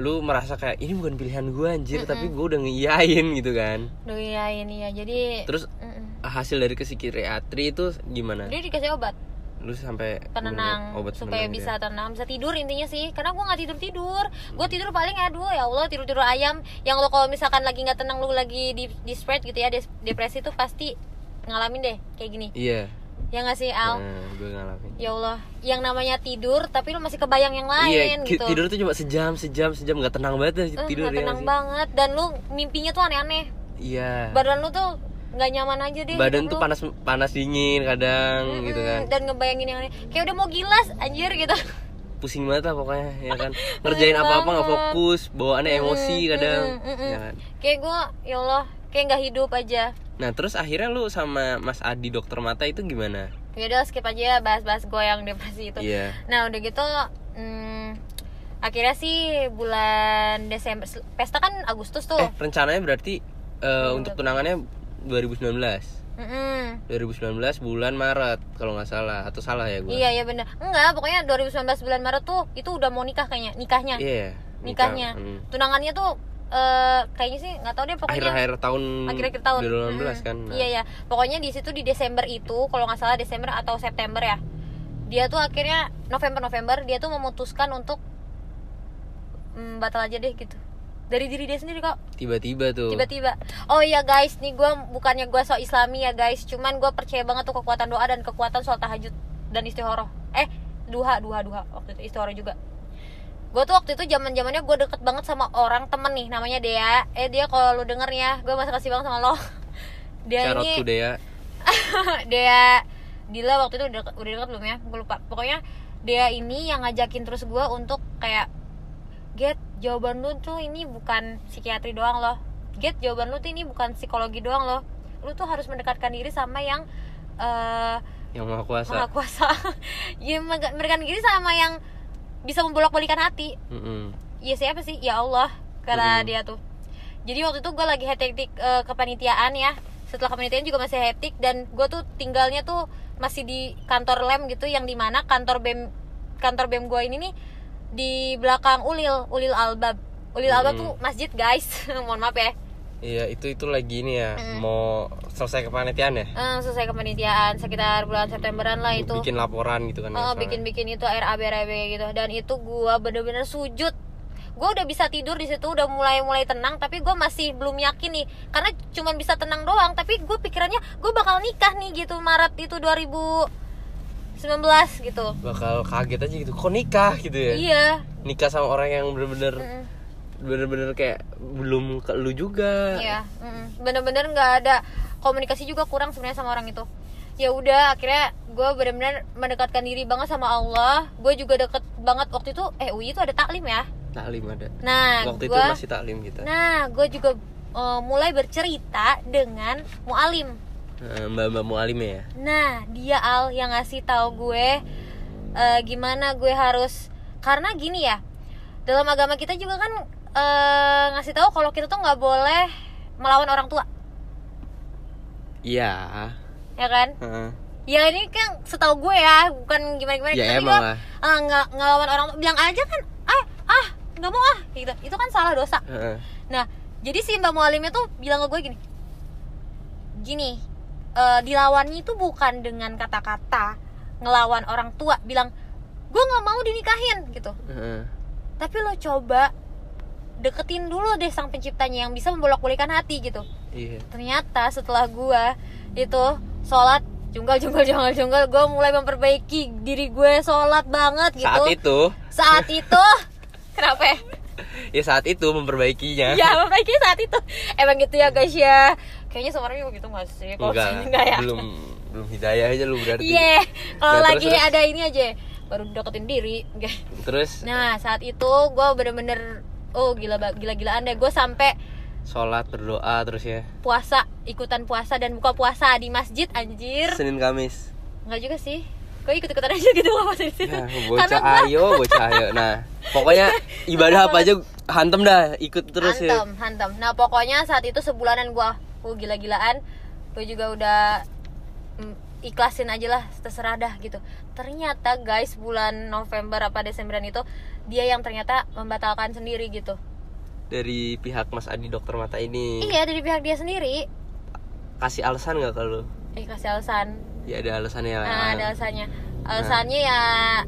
lu merasa kayak ini bukan pilihan gue anjir, mm-hmm. tapi gue udah ngeiyain gitu kan. Udah ngeiyain iya. Jadi terus mm-hmm. hasil dari ke psikiatri itu gimana? Dia dikasih obat. Lu sampai tenang obat supaya penenang bisa dia. tenang, bisa tidur intinya sih. Karena gue nggak tidur tidur, gue tidur paling aduh ya Allah tidur tidur ayam. Yang lo kalau misalkan lagi nggak tenang, lu lagi di di spread gitu ya, depresi tuh pasti ngalamin deh kayak gini. Iya. Yeah. Ya nggak sih Al? Nah, gue ngalamin. Ya Allah, yang namanya tidur tapi lu masih kebayang yang lain yeah, gitu. Tidur tuh cuma sejam sejam sejam nggak tenang banget ya, tidur. Nggak uh, tenang ya, banget dan lu mimpinya tuh aneh-aneh. Iya. Yeah. Badan lu tuh nggak nyaman aja deh, badan tuh panas panas dingin kadang mm-hmm. gitu kan, dan ngebayangin yang aneh kayak udah mau gilas anjir gitu, pusing banget lah pokoknya ya kan. Ngerjain apa apa nggak fokus, bawaannya mm-hmm. emosi kadang mm-hmm. ya kan? Kayak gue ya Allah kayak nggak hidup aja. Nah terus akhirnya lu sama Mas Adi dokter mata itu gimana? Ya udah skip aja bahas-bahas gue yang depresi itu. Yeah. Nah udah gitu hmm, akhirnya sih bulan Desember, pesta kan Agustus tuh. Eh, rencananya berarti uh, untuk tunangannya dua ribu sembilan belas mm-hmm. dua ribu sembilan belas bulan Maret kalau nggak salah, atau salah ya gue? Iya iya benar, enggak pokoknya dua ribu sembilan belas bulan Maret tuh itu udah mau nikah kayaknya, nikahnya. Iya. Yeah, nikahnya, nikah. Tunangannya tuh uh, kayaknya sih nggak tahu deh pokoknya. Akhir-akhir tahun. Akhir-akhir tahun. dua ribu sembilan belas mm-hmm. kan. Nah. Iya iya, pokoknya di situ di Desember itu kalau nggak salah Desember atau September ya. Dia tuh akhirnya November November dia tuh memutuskan untuk mm, batal aja deh gitu. Dari diri dia sendiri kok. Tiba-tiba tuh. Tiba-tiba. Oh iya guys, nih gue bukannya gue sok Islami ya guys, cuman gue percaya banget tuh kekuatan doa dan kekuatan sholat tahajud dan istihoroh. Eh, duha, duha, duha. Waktu itu istihoroh juga. Gue tuh waktu itu zaman-zamannya gue deket banget sama orang temen nih, namanya Dea. Eh dia kalau lu denger ya, gue masih kasih banget sama lo. Dia Carot ini. Tuh Dea. Dea. Dila waktu itu udah deket, udah deket belum ya? Gue lupa. Pokoknya Dea ini yang ngajakin terus gue untuk kayak get jawaban lu tuh ini bukan psikiatri doang loh, get jawaban lu tuh ini bukan psikologi doang loh, lu tuh harus mendekatkan diri sama yang uh, yang maha kuasa, maha kuasa. Ya mendekatkan diri sama yang bisa membolak-balikan hati. Mm-hmm. Ya siapa sih ya Allah karena mm-hmm. dia tuh. Jadi waktu itu gue lagi hektik uh, kepanitiaan ya, setelah kepanitiaan juga masih hektik, dan gue tuh tinggalnya tuh masih di kantor lem gitu, yang dimana kantor bem kantor bem gue ini nih di belakang Ulil, Ulil Albab. Ulil hmm. Albab tuh masjid, guys. Mohon maaf ya. Iya, itu itu lagi ini ya. Hmm. Mau selesai kepanitiaan ya? Hmm, selesai kepanitiaan sekitar bulan Septemberan lah itu. Bikin laporan gitu kan. Oh, bikin-bikin itu R A B R A B gitu. Dan itu gua bener-bener sujud. Gua udah bisa tidur di situ, udah mulai-mulai tenang, tapi gua masih belum yakin nih. Karena cuman bisa tenang doang, tapi gua pikirannya gua bakal nikah nih gitu Maret itu dua ribu sembilan belas gitu. Bakal kaget aja gitu, kok nikah gitu ya. Iya. Nikah sama orang yang bener-bener mm-mm. bener-bener kayak belum ke lu juga. Iya, mm-mm. bener-bener gak ada komunikasi juga, kurang sebenarnya sama orang itu. Ya udah akhirnya gue bener-bener mendekatkan diri banget sama Allah. Gue juga deket banget waktu itu, eh U I itu ada taklim ya. Taklim ada. Nah, waktu gua, itu masih taklim kita. Nah, gue juga uh, mulai bercerita dengan mu'alim, Mbak-mbak mu'alim ya? Nah, dia Al yang ngasih tahu gue uh, gimana gue harus. Karena gini ya, dalam agama kita juga kan uh, ngasih tahu kalau kita tuh gak boleh melawan orang tua. Iya. Ya kan? Uh-huh. Ya ini kan setahu gue ya, bukan gimana-gimana. Ya tapi emang gue, lah uh, ng- ngelawan orang tua, bilang aja kan, ah, ah, gak mau ah gitu. Itu kan salah dosa. Uh-huh. Nah, jadi si mbak mu'alimnya tuh bilang ke gue gini, Gini Uh, dilawannya itu bukan dengan kata-kata ngelawan orang tua, bilang gue nggak mau dinikahin gitu, uh. tapi lo coba deketin dulu deh sang penciptanya yang bisa membolak-balikan hati gitu. Yeah. Ternyata setelah gue itu sholat junggal junggal junggal junggal, gue mulai memperbaiki diri gue, sholat banget gitu. Saat itu. Saat itu kenapa? Ya saat itu memperbaikinya. Ya memperbaiki saat itu. Emang gitu ya guys ya. Kayaknya semuanya begitu mas ya, kalau enggak, enggak ya belum belum hidayah aja lu berarti. Iya, yeah. Kalau nah, lagi terus, ada ini aja baru deketin diri. Terus? Nah saat itu gue bener-bener oh gila gila-gilaan deh, gue sampai sholat berdoa terus ya. Puasa, ikutan puasa dan buka puasa di masjid anjir. Senin Kamis. Enggak juga sih. Gue ikut-ikutan aja gitu apa sih itu. Ya, bocah ayo, bocah ayo. Nah, pokoknya ibadah apa aja hantem dah, ikut terus hantem, ya. Hantem, hantem. Nah, pokoknya saat itu sebulanan gue oh, gila-gilaan. Gue juga udah mm, ikhlasin aja lah, terserah dah gitu. Ternyata guys, bulan November apa Desemberan itu dia yang ternyata membatalkan sendiri gitu. Dari pihak Mas Adi dokter mata ini. Iya, dari pihak dia sendiri. Kasih alasan enggak ke lu? Eh, kasih alasan. Ya ada alasannya. Nah, ada alasannya. Alasannya nah.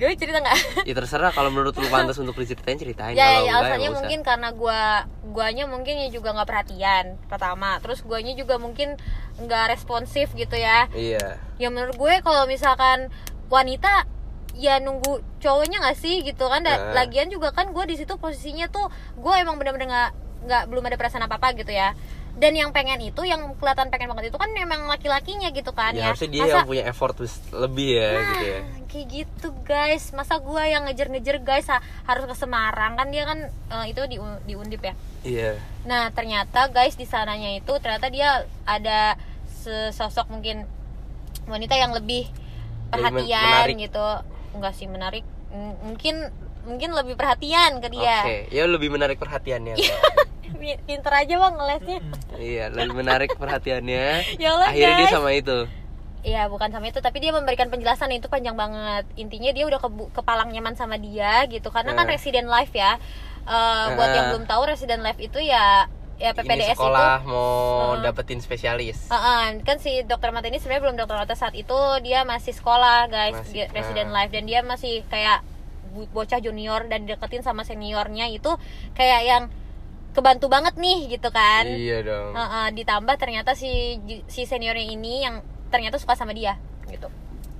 Ya gue cerita nggak? Ya terserah, kalau menurut lu pantas untuk diceritain ceritain. Ya, ya alasannya ya, mungkin karena gue, guanya mungkin ya juga nggak perhatian pertama, terus guanya juga mungkin nggak responsif gitu ya. Iya. Ya menurut gue kalau misalkan wanita ya nunggu cowoknya nggak sih gitu kan? Nah. Lagian juga kan gue di situ posisinya tuh gue emang benar-benar nggak nggak belum ada perasaan apa apa gitu ya. Dan yang pengen itu, yang kelihatan pengen banget itu kan memang laki-lakinya gitu kan ya, ya. Harusnya dia masa yang punya effort lebih ya nah, gitu ya. Kayak gitu guys, masa gue yang ngejer-ngejer guys ha- harus ke Semarang kan dia kan uh, itu di, di Undip ya. Iya. Nah ternyata guys di sananya itu ternyata dia ada sesosok mungkin wanita yang lebih perhatian menarik. Gitu. Enggak sih menarik, M- mungkin mungkin lebih perhatian ke dia. Oke, okay. Ya lebih menarik perhatiannya. Pinter aja bang ngelesnya. Iya, lebih menarik perhatiannya. Yalah, akhirnya guys, dia sama itu. Iya, bukan sama itu, tapi dia memberikan penjelasan itu panjang banget. Intinya dia udah ke, ke Palang Nyaman sama dia gitu, karena nah. kan resident life ya. Uh, nah. Buat yang belum tahu resident life itu ya, ya P P D S ini sekolah itu mau uh, dapetin spesialis. Uh-uh. Kan si dokter mata ini sebenarnya belum dokter mata saat itu, dia masih sekolah guys, masih, resident nah. life dan dia masih kayak bocah junior dan deketin sama seniornya itu kayak yang kebantu banget nih gitu kan. Iya dong. Uh, uh, ditambah ternyata si si seniornya ini yang ternyata suka sama dia gitu.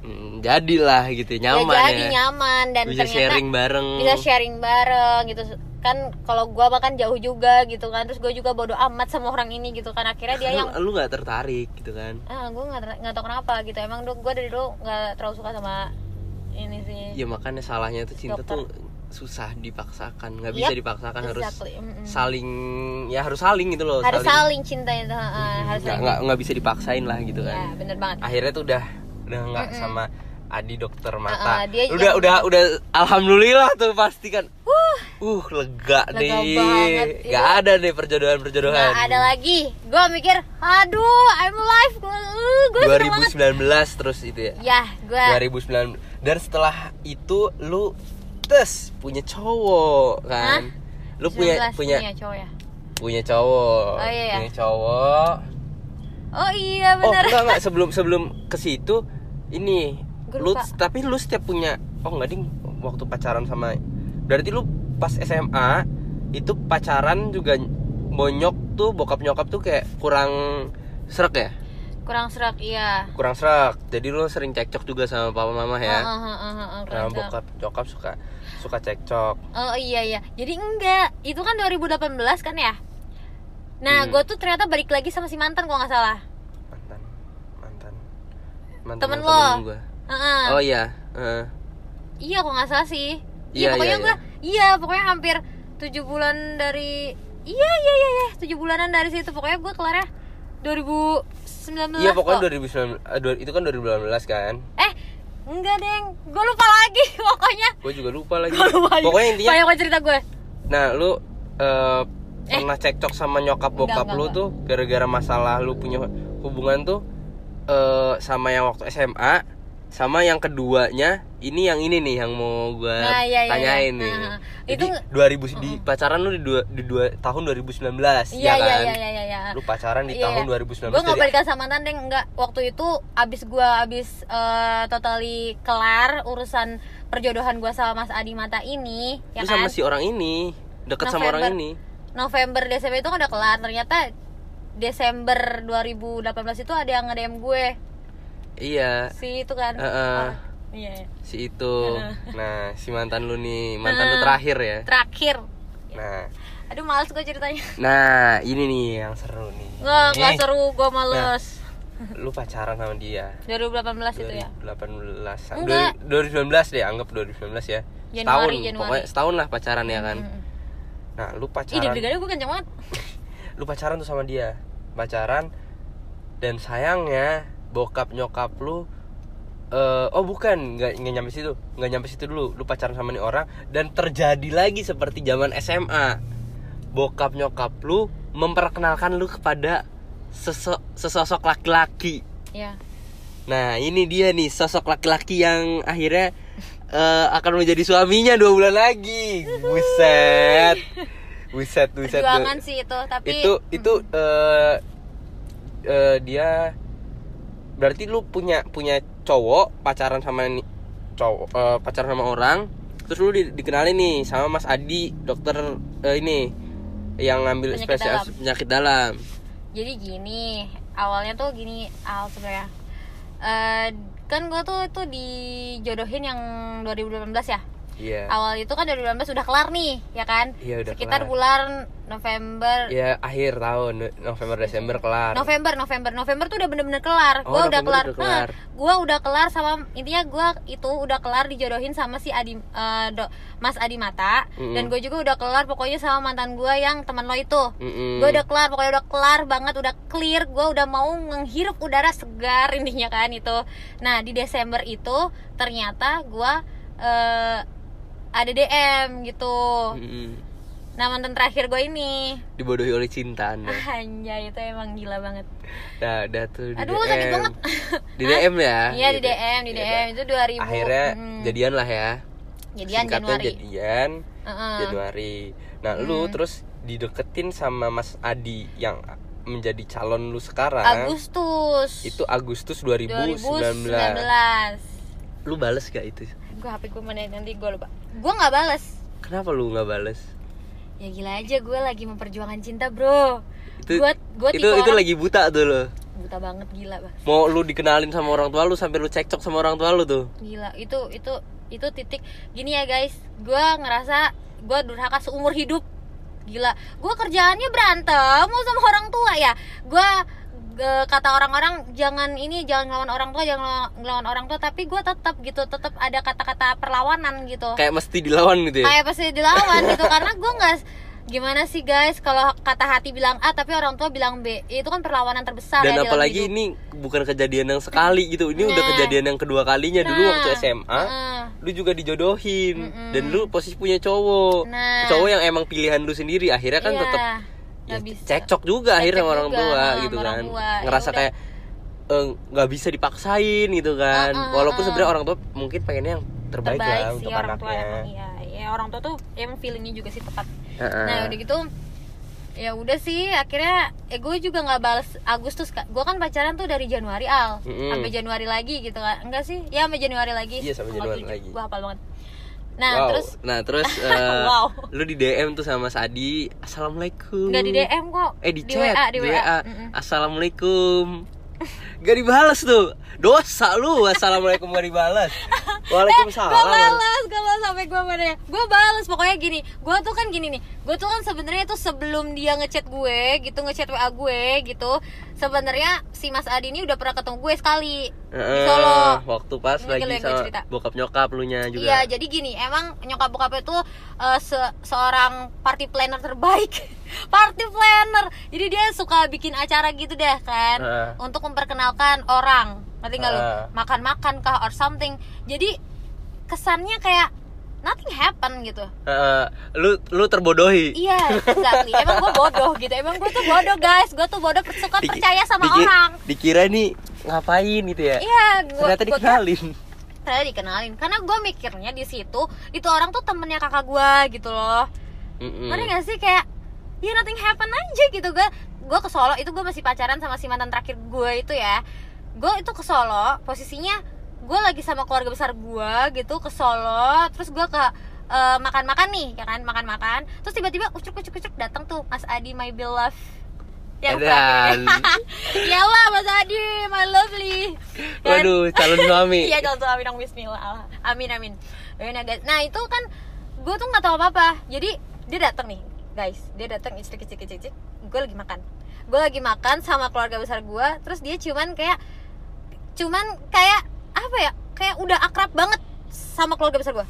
Hmm, jadilah gitu nyaman ya. Jadi ya. nyaman dan bisa ternyata sharing bareng. Bisa sharing bareng gitu kan. Kalau gue bahkan jauh juga gitu kan. Terus gue juga bodo amat sama orang ini gitu kan. Akhirnya dia yang lu nggak tertarik gitu kan? Ah uh, gue nggak nggak tahu kenapa gitu. Emang gue dari dulu nggak terlalu suka sama ini sih. Ya makanya salahnya tuh cinta dokter. Tuh susah dipaksakan, nggak yep. bisa dipaksakan, exactly. harus saling ya harus saling gitu loh, harus saling, saling cinta itu uh, harus nggak nggak nggak bisa dipaksain lah gitu kan. Ya, bener banget. Akhirnya tuh udah udah nggak mm-mm. sama Adi dokter mata, uh, uh, dia udah yang... udah udah alhamdulillah tuh pasti kan, uh, uh lega, lega deh, nggak ada deh perjodohan perjodohan. Nggak ada lagi, gue mikir, aduh I'm alive, gue dua ribu sembilan belas terus itu ya. Ya gue. dua ribu sembilan belas dan setelah itu lu tes punya cowok kan. Hah? Lu punya punya punya cowok ya? Punya cowok. Oh, iya, iya. Punya cowok. Oh iya benar. Oh enggak enggak sebelum sebelum ke situ ini lu, tapi lu setiap punya oh enggak ding waktu pacaran sama. Berarti lu pas S M A itu pacaran juga bonyok tuh bokap nyokap tuh kayak kurang srek ya? Kurang serak, iya. Kurang serak. Jadi lu sering cekcok juga sama papa mama ya? Heeh, uh, heeh, uh, heeh. Uh, uh, nah, bokap nyokap suka suka cekcok. Oh iya iya. Jadi enggak. Itu kan dua ribu delapan belas kan ya? Nah, hmm. gue tuh ternyata balik lagi sama si mantan kalau enggak salah. Mantan. Mantan. Mantan temen lo. Uh-uh. Oh iya, uh. Iya, kalau enggak salah sih. Iya, iya pokoknya iya, gue iya, pokoknya hampir tujuh bulan dari Iya, iya, iya, iya. tujuh bulanan dari situ pokoknya gue kelarnya dua ribu sembilan belas Iya pokoknya dua ribu sembilan belas itu kan dua ribu delapan belas kan. Eh enggak deng, gue lupa lagi pokoknya. Gue juga lupa lagi. Lupa pokoknya intinya. Banyak cerita gue. Nah lu uh, eh. pernah cekcok sama nyokap bokap enggak, lu enggak. Tuh gara-gara masalah lu punya hubungan tuh uh, sama yang waktu S M A, sama yang keduanya ini yang ini nih yang mau gue nah, iya, iya, tanyain iya. nih. Nah, jadi itu dua ribu di uh, pacaran lu di, dua, di dua, tahun dua ribu sembilan belas iya, ya kan? Iya, iya, iya, iya. Lu pacaran di iya, tahun iya. dua ribu sembilan belas. Gue nggak balikan sama mantan deh, enggak. Waktu itu abis gue abis uh, totally kelar urusan perjodohan gue sama Mas Adi Mata ini. Ya kan? Sama si orang ini deket November, sama orang ini. November Desember itu udah kelar. Ternyata Desember dua ribu delapan belas itu ada yang nge-D M gue. Iya. Si itu kan. Uh, uh, oh, iya. Si itu. Nah, si mantan lu nih, mantan uh, lu terakhir ya. Terakhir. Nah. Aduh, males gue ceritanya. Nah, ini nih yang seru nih. Enggak, enggak seru, gue males. Nah, lu pacaran sama dia dua ribu delapan belas itu ya? dua ribu delapan belas dua ribu sembilan belas deh, anggap dua ribu sembilan belas ya. Januari, setahun, Januari. Pokoknya setahun lah pacaran ya kan. Mm-hmm. Nah, lu pacaran. Ih, deg-degannya gue kenceng banget. Lu pacaran tuh sama dia. Pacaran dan sayangnya bokap nyokap lu uh, oh bukan, enggak nyampe situ. Enggak nyampe situ dulu. Lu pacaran sama nih orang dan terjadi lagi seperti zaman S M A. Bokap nyokap lu memperkenalkan lu kepada sesok, sesosok laki-laki. Ya. Nah, ini dia nih sosok laki-laki yang akhirnya uh, akan menjadi suaminya dua bulan lagi. Buset. Buset, buset. Perjuangan sih itu, tapi itu itu uh, uh, dia berarti lu punya punya cowok pacaran sama ni, cowok uh, pacaran sama orang, terus lu di, dikenalin nih sama Mas Adi, dokter uh, ini yang ngambil spesialis penyakit dalam. Jadi gini, awalnya tuh gini Al sebenarnya. Uh, kan gue tuh tuh dijodohin yang dua ribu delapan belas ya. Yeah. Awal itu kan dua ribu delapan belas udah kelar nih, ya kan? Yeah, sekitar kelar. Bulan November. Ya, yeah, akhir tahun November Desember kelar. November November November tuh udah bener-bener kelar. Oh, gue udah kelar. Udah kelar. Nah, gue udah kelar sama intinya gue itu udah kelar dijodohin sama si Adi uh, do, Mas Adi Mata. Mm-hmm. Dan gue juga udah kelar pokoknya sama mantan gue yang teman lo itu. Mm-hmm. Gue udah kelar pokoknya udah kelar banget udah clear. Gue udah mau menghirup udara segar intinya kan itu. Nah di Desember itu ternyata gue uh, ada D M gitu. Mm-hmm. Nah mantan terakhir gue ini dibodohi oleh cinta anda. Anjay itu emang gila banget. Nah udah tuh di aduh, D M. Aduh sakit banget. Di D M ya. Iya gitu. Di D M di D M ya, itu dua ribu. Akhirnya hmm. jadian lah ya. Jadian singkatnya Januari. Jadian uh-uh. Januari. Nah hmm. lu terus dideketin sama Mas Adi yang menjadi calon lu sekarang. Agustus. Itu Agustus dua ribu sembilan belas. dua ribu sembilan belas Lu bales gak itu? Gue H P gue mana nanti gue lupa. Gue nggak bales. Kenapa lu nggak bales? Ya gila aja gue lagi memperjuangkan cinta bro. Itu gua, gua itu, itu lagi buta tuh lo. Buta banget gila bah. Mau lu dikenalin sama orang tua lu sampai lu cekcok sama orang tua lu tuh. Gila itu itu itu titik gini ya guys. Gue ngerasa gue durhaka seumur hidup. Gila. Gue kerjaannya berantem mau sama orang tua ya. Gue kata orang-orang jangan ini jangan ngelawan orang tua jangan ngelawan orang tua tapi gue tetap gitu tetap ada kata-kata perlawanan gitu kayak mesti dilawan gitu ya kayak pasti dilawan gitu karena gue nggak gimana sih guys kalau kata hati bilang A tapi orang tua bilang B itu kan perlawanan terbesar dan ya, apalagi ini bukan kejadian yang sekali gitu ini nah. Udah kejadian yang kedua kalinya nah. Dulu waktu S M A nah. Lu juga dijodohin mm-mm. Dan lu posisi punya cowok nah. Cowok yang emang pilihan lu sendiri akhirnya kan yeah. Tetap ya, cekcok juga cekcok akhirnya sama orang tua gitu kan tua. Ngerasa ya kayak nggak eh, bisa dipaksain gitu kan uh, uh, uh, walaupun sebenarnya orang tua mungkin pengennya yang terbaik, terbaik lah untuk orang anaknya tua emang, ya. Ya orang tua tuh emang feelingnya juga sih tepat uh, uh. Nah udah gitu ya udah sih akhirnya eh, gue juga nggak balas Agustus gue kan pacaran tuh dari Januari Al mm-hmm. Sampai Januari lagi gitu kan enggak sih ya sampai Januari lagi iya sampai Januari tujuh. Lagi gue hafal banget. Nah, wow. Terus nah terus uh, wow. Lu di D M tuh sama Mas Adi. Assalamualaikum. Enggak di D M kok. Eh di, di chat, W A, di W A. W A. Assalamualaikum. Gak dibalas tuh. Dosa lu. Assalamualaikum gak dibalas. Waalaikumsalam. Gua balas, gua balas sampai gua mana ya. Gua balas pokoknya gini. Gua tuh kan gini nih. Gua tuh kan sebenarnya tuh sebelum dia ngechat gue, gitu ngechat W A gue gitu. Sebenarnya si Mas Adi ini udah pernah ketemu gue sekali. Di Solo. Waktu pas ini lagi sama bokap nyokap lu nya juga. Iya, jadi gini, emang nyokap bokapnya tuh uh, se- seorang party planner terbaik. Party planner. Jadi dia suka bikin acara gitu deh kan uh. Untuk memperkenalkan orang. Ngerti enggak uh. lu? Makan-makan kah or something. Jadi kesannya kayak nothing happen gitu. Uh, lu lu terbodohi. Iya, exactly. Emang gue bodoh gitu. Emang gue tuh bodoh, guys. Gue tuh bodoh suka percaya sama Diki, orang. Dikira nih ngapain gitu ya? Iya, gua, ternyata dikenalin. Ternyata dikenalin. Karena gue mikirnya di situ itu orang tuh temennya kakak gue gitu loh. Heeh. Ngerti enggak sih kayak ya nothing happen aja gitu. Gue gue ke Solo itu gue masih pacaran sama si mantan terakhir gue itu ya. Gue itu ke Solo, posisinya gue lagi sama keluarga besar gue gitu ke Solo, terus gue ke uh, makan-makan nih, ya kan makan-makan, terus tiba-tiba ucuk-ucuk-ucuk datang tuh Mas Adi my beloved, yang dan ya Allah Mas Adi my lovely, dan, waduh calon suami, iya calon suami dong Bismillah, amin amin, nah itu kan gue tuh nggak tahu apa-apa, jadi dia datang nih guys, dia datang icik-icik-icik, gue lagi makan. gue lagi makan sama keluarga besar gue, terus dia cuman kayak cuman kayak apa ya, kayak udah akrab banget sama keluarga besar gue,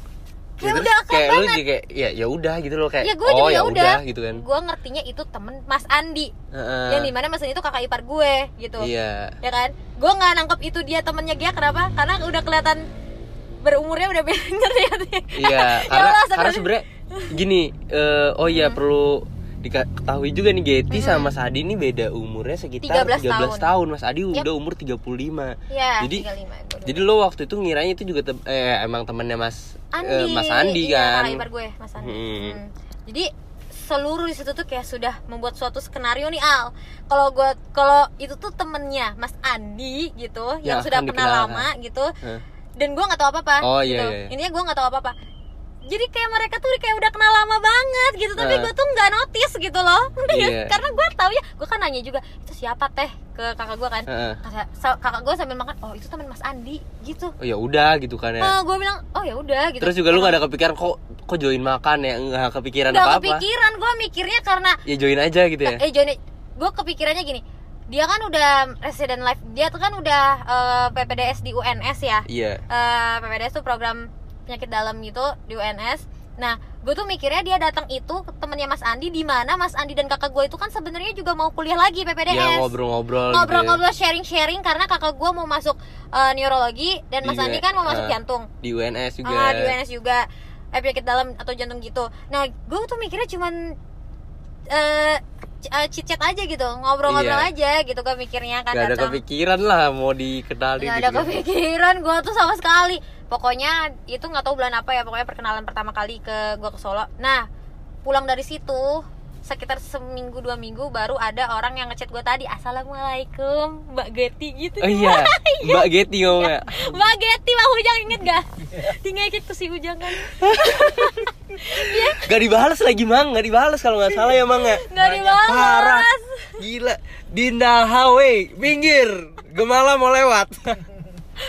kayak ya, udah akrab kayak banget. Lu juga kayak ya ya udah gitu loh, kayak ya, gua oh ya udah gitu kan. Gue ngertinya itu temen Mas Andi, uh, yang dimana Mas Andi itu kakak ipar gue gitu, iya. Ya kan, gue nggak nangkep itu dia temennya dia, kenapa? Karena udah kelihatan berumurnya udah bener ya. Iya, karena karena sebenarnya gini, uh, oh iya hmm. perlu diketahui juga nih, Getty hmm. sama Mas Adi ini beda umurnya sekitar tiga belas, tiga belas tahun. tahun. Mas Adi yep. udah umur tiga puluh lima. Ya, jadi tiga puluh lima, jadi lo waktu itu ngiranya itu juga te- eh, emang temannya Mas Andi, eh, Mas Andi iya, kan. Iya, gue, Mas Andi. Hmm. Hmm. Jadi seluruh di situ tuh kayak sudah membuat suatu skenario nih, Al. Kalau gue kalau itu tuh temennya Mas Andi gitu, ya, yang sudah kenal lama gitu. Huh? Dan gue nggak tahu apa-apa, oh, gitu. Iya, iya. Intinya gue nggak tahu apa-apa. Jadi kayak mereka tuh kayak udah kenal lama banget gitu, tapi uh. gue tuh nggak notice gitu loh, yeah. Karena gue tahu ya, gue kan nanya juga itu siapa teh ke kakak gue kan, uh. kakak, kakak gue sambil makan, oh itu teman Mas Andi gitu. Oh ya udah gitu kan ya. Uh, gue bilang oh ya udah gitu. Terus juga lu nggak ada kepikiran kok kok join makan ya, nggak kepikiran apa apa. Nggak kepikiran, gue mikirnya karena ya join aja gitu ya. Eh join, gue kepikirannya gini. Dia kan udah resident life, dia tuh kan udah uh, P P D S di U N S ya, yeah. uh, P P D S tuh program penyakit dalam gitu di U N S. Nah, gue tuh mikirnya dia datang itu temennya Mas Andi, di mana Mas Andi dan kakak gue itu kan sebenarnya juga mau kuliah lagi P P D S. Ya, ngobrol-ngobrol. Ngobrol-ngobrol, gitu ya. Sharing-sharing karena kakak gue mau masuk uh, neurologi dan Mas di Andi kan mau uh, masuk jantung. Di U N S juga. Ah, uh, di U N S juga eh, penyakit dalam atau jantung gitu. Nah, gue tuh mikirnya cuman uh, chit-chat aja gitu, ngobrol-ngobrol iya. aja gitu gue mikirnya kan. Gak ada datang. Kepikiran lah mau dikenalin. Gak ada gitu. Kepikiran gue tuh sama sekali. Pokoknya itu gak tahu bulan apa ya, pokoknya perkenalan pertama kali ke gue ke Solo. Nah pulang dari situ sekitar seminggu dua minggu baru ada orang yang ngechat gue tadi, assalamualaikum Mbak Getty gitu. Oh iya, Mbak Getty ngomongnya. Mbak Getty, Mbak Ujang inget gak? Tinggal ikut ke si Ujang kan. Ya. Gak dibales lagi Mang, gak dibales kalau gak salah ya Mang ya. Gak dibales. Parah. Gila, Dinda Hawe, pinggir, gemala mau lewat.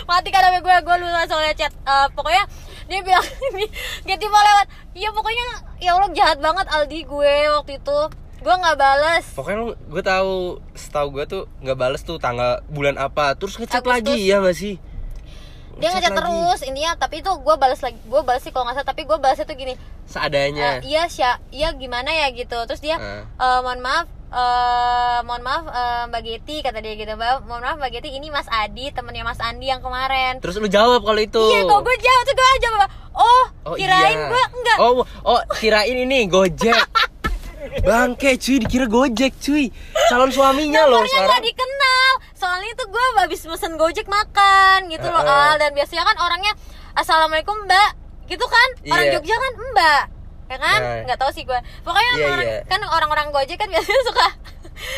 Mati kan gue, gue lupa soalnya chat. Uh, pokoknya dia bilang ini Getty mau lewat. Ya pokoknya ya Allah jahat banget Aldi gue waktu itu. Gue nggak balas. Pokoknya lu, gue tahu, setahu gue tuh nggak balas tuh tanggal bulan apa. Terus ngechat lagi ya nggak sih? Dia ngechat terus intinya. Tapi itu gue balas lagi. Gue balas sih kalau nggak salah. Tapi gue balasnya tuh gini. Seadanya. Uh, iya sih. Iya gimana ya gitu. Terus dia uh. Uh, mohon maaf. Uh, mohon maaf uh, Mbak Getty kata dia gitu, Mbak, mohon maaf Mbak Getty ini Mas Adi temennya Mas Andi yang kemarin. Terus lu jawab kalau itu. Iya kok gue jawab tuh gue jawab. Oh, oh kirain iya. Gue enggak. Oh oh kirain ini Gojek. Bangke cuy, dikira Gojek cuy. Calon suaminya loh sekarang. Nomornya gak dikenal. Soalnya itu gue habis mesen Gojek makan gitu uh-uh. loh Al. Dan biasanya kan orangnya assalamualaikum Mbak gitu kan. Orang yeah. Jogja kan Mbak. Ya kan? Nah. Nggak tahu sih gue. Pokoknya yeah, orang, yeah. kan orang-orang Gojek kan biasanya suka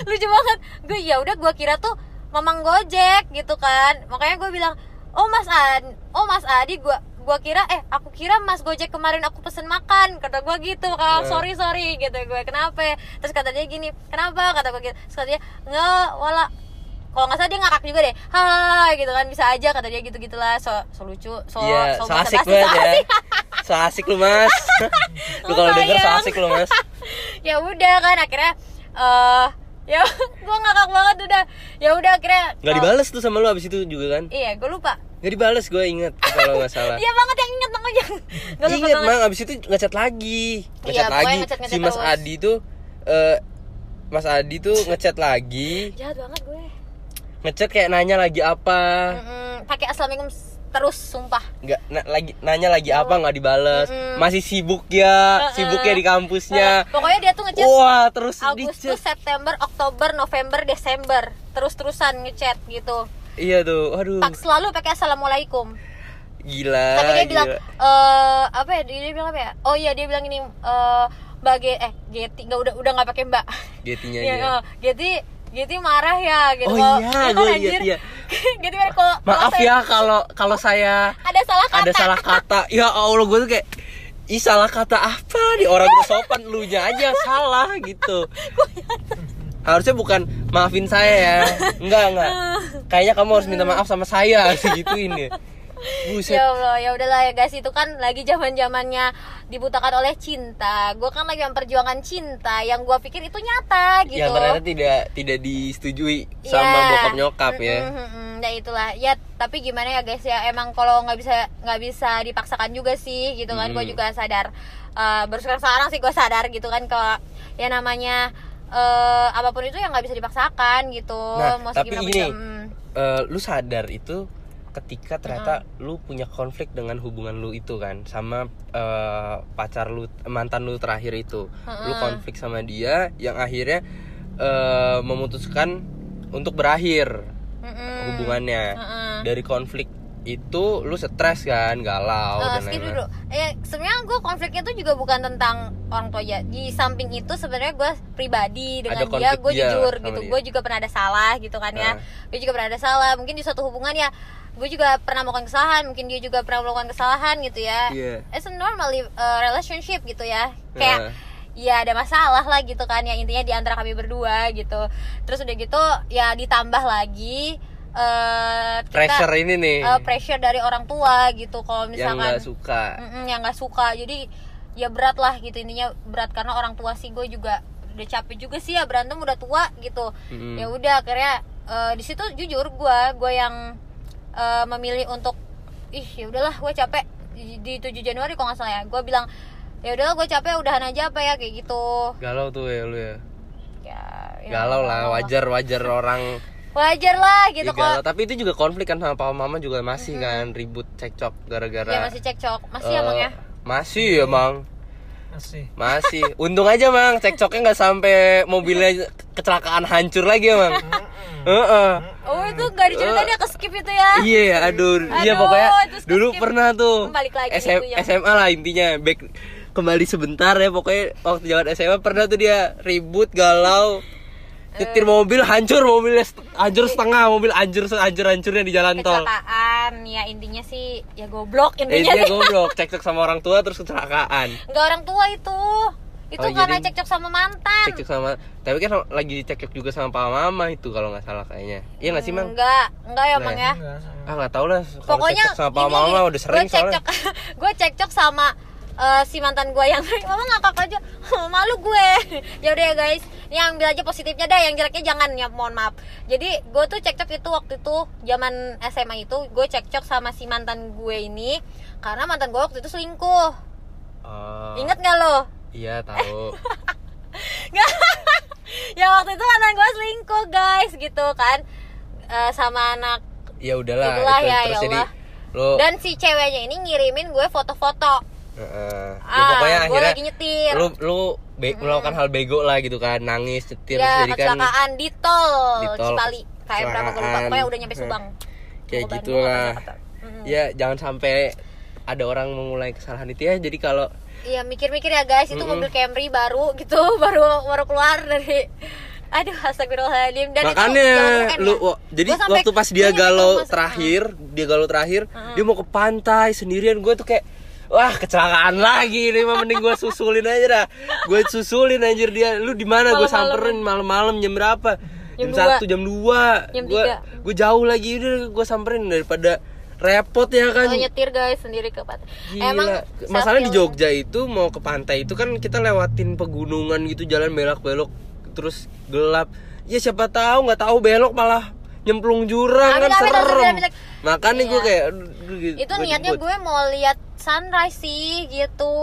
lucu banget. Gue ya udah gue kira tuh Mamang Gojek gitu kan. Makanya gue bilang, "Oh Mas Adi, oh Mas Adi gue gue kira eh aku kira Mas Gojek kemarin aku pesen makan." Kata gue gitu. Kalau yeah. sorry sorry gitu gue. Kenapa? Terus kata dia gini, "Kenapa?" Kata gue gitu. Terus kata dia, "Nggak, wala." Kalau nggak salah dia ngakak juga deh. Hai gitu kan, bisa aja kata dia gitu-gitulah. So, so lucu, so yeah, so, so asik banget ya. So asik lu Mas. Lu kalau denger so asik lu Mas. Ya udah kan akhirnya uh, ya gua ngakak banget udah. Ya udah akhirnya enggak dibales tuh sama lu abis itu juga kan? Iya, gua lupa. Enggak dibales, gua inget kalau enggak salah. Iya banget yang inget Mang Ujang. Enggak lupa. Ingat Mang abis itu ngechat lagi. Ngechat iya, lagi. Ngechat, ngechat si Mas terus. Adi tuh uh, Mas Adi tuh ngechat lagi. Jahat banget gue. Ngechat kayak nanya lagi apa? Pakai assalamualaikum terus sumpah. Enggak na- lagi nanya lagi apa enggak dibales. Mm-mm. Masih sibuk ya, uh-uh. sibuknya di kampusnya. Uh, pokoknya dia tuh ngechat. Wah, terus Agustus, September, Oktober, November, Desember, terus-terusan ngechat gitu. Iya tuh. Aduh. Pak selalu pakai assalamualaikum. Gila. Tapi dia gila. bilang eh apa ya? Dia bilang apa ya? Oh iya, dia bilang ini eh Mbak G- eh Getty enggak udah udah enggak pakai Mbak. Getty-nya ya. Iya, Getty Getty marah ya gitu. Oh iya, gue lihat ya. Getty marah kalau maaf saya, ya kalau kalau saya ada salah kata. Ada salah kata. Ya Allah, gue tuh kayak ih salah kata apa nih, orang udah sopan lunya aja salah gitu. Harusnya bukan maafin saya ya. Enggak, enggak. Kayaknya kamu harus minta maaf sama saya segituin ya. Buset. Ya Allah, ya udahlah ya guys, itu kan lagi zaman-zamannya dibutakan oleh cinta. Gue kan lagi memperjuangkan cinta yang gue pikir itu nyata gitu. Yang ternyata tidak tidak disetujui ya. Sama bokap nyokap ya. Mm -mm -mm. Nah itulah ya, tapi gimana ya guys ya, emang kalau nggak bisa nggak bisa dipaksakan juga sih gitu kan. Mm. Gue juga sadar uh, baru sekarang sih gue sadar gitu kan kalau ya namanya uh, apapun itu yang nggak bisa dipaksakan gitu. Nah, mau tapi ini uh, lu sadar itu ketika ternyata hmm. lu punya konflik dengan hubungan lu itu kan sama uh, pacar lu, mantan lu terakhir itu. Hmm. Lu konflik sama dia yang akhirnya uh, memutuskan untuk berakhir hmm. hubungannya. Hmm. Dari konflik itu lu stres kan, galau uh, dan lain-lain. Eh, sebenarnya gue konfliknya tuh juga bukan tentang orang tua ya. Di samping itu sebenarnya gue pribadi dengan dia, gue jujur gitu. Gue juga pernah ada salah gitu kan ya. Uh. Gue juga pernah ada salah. Mungkin di suatu hubungan ya, gue juga pernah melakukan kesalahan, mungkin dia juga pernah melakukan kesalahan gitu ya. Yeah. It's a normal uh, relationship gitu ya. Kayak uh. ya ada masalah lah gitu kan ya, intinya di antara kami berdua gitu. Terus udah gitu ya ditambah lagi Uh, kita, pressure ini nih uh, pressure dari orang tua gitu kalau misalkan yang nggak suka mm-mm, yang nggak suka jadi ya berat lah gitu, intinya berat karena orang tua sih. Gue juga udah capek juga sih ya berantem, udah tua gitu. Mm-hmm. Ya udah akhirnya uh, di situ jujur gue gue yang uh, memilih untuk ih ya udahlah gue capek di tujuh Januari kalau nggak salah ya, gue bilang ya udahlah gue capek udahan aja apa ya kayak gitu. Galau tuh ya lu ya, ya, ya galau lah, wajar wajar orang wajar lah gitu kok. Tapi itu juga konflik kan sama papa mama juga masih. Mm -hmm. Kan ribut cekcok gara-gara ya, masih cekcok masih uh, emang ya masih ya mang masih masih untung aja mang cekcoknya nggak sampai mobilnya kecelakaan hancur lagi ya mang. uh -uh. Oh itu nggak diceritain ya, ke skip itu ya. Iya yeah, aduh, aduh iya pokoknya dulu pernah tuh lagi S M, ya. S M A lah intinya, back kembali sebentar ya pokoknya waktu zaman S M A pernah tuh dia ribut galau. Nyetir mobil hancur, mobilnya hancur setengah, mobil hancur hancur-hancurnya di jalan tol. Kecelakaan, ya intinya sih ya goblok intinya. Intinya goblok, cekcok sama orang tua terus kecelakaan. Enggak orang tua itu. Itu oh, karena cekcok sama mantan. Cekcok sama, tapi kan lagi cekcok juga sama papa mama itu kalau nggak salah kayaknya. Iya nggak sih mang? Enggak, enggak ya mang ya. Ah nggak tahu lah. Pokoknya cekcok sama papa mama udah sering soalnya. Gue cekcok sama Uh, si mantan gue yang mama ngakak aja malu gue. Ya udah ya guys, yang ambil aja positifnya deh, yang jeleknya jangan ya, mohon maaf. Jadi gue tuh cekcok itu waktu itu zaman S M A itu gue cekcok sama si mantan gue ini karena mantan gue waktu itu selingkuh. Uh, Ingat nggak lo? Iya tahu. Ya waktu itu mantan gue selingkuh guys gitu kan uh, sama anak. Ya udahlah. Itulah itu, ya, terus ya Allah. Jadi, lo... Dan si ceweknya ini ngirimin gue foto-foto. Uh, ah, ya pokoknya akhirnya lagi nyetir. Lu, lu be, melakukan hmm. hal bego lah gitu kan, nangis, nyetir ya, jadi kan kecelakaan di tol, di tol Cipali kayak berapa gue lupa, pokoknya udah nyampe Subang. Kayak gitulah. Hmm. Ya jangan sampai ada orang mengulangi kesalahan itu ya. Jadi kalau iya mikir-mikir ya guys, itu mm -mm. mobil Camry baru gitu, baru baru keluar dari aduh astagfirullahaladzim. Dan makanya itu, lu, ya? Jadi waktu pas dia galau terakhir, uh. dia galau terakhir, uh. dia mau ke pantai sendirian, gue tuh kayak wah kecelakaan lagi nih, mending gue susulin aja dah. Gue susulin anjir dia. Lu di mana? Gue samperin malam-malam jam berapa? Jam satu, jam dua. Gue jauh lagi, udah gue samperin daripada repot ya kan. Gue nyetir guys sendiri ke pantai. Emang masalah di Jogja itu mau ke pantai itu kan kita lewatin pegunungan gitu, jalan belok-belok terus gelap. Ya siapa tahu nggak tahu belok malah nyemplung jurang kan serem. Makanya gue kayak itu niatnya gue mau lihat sunrise sih gitu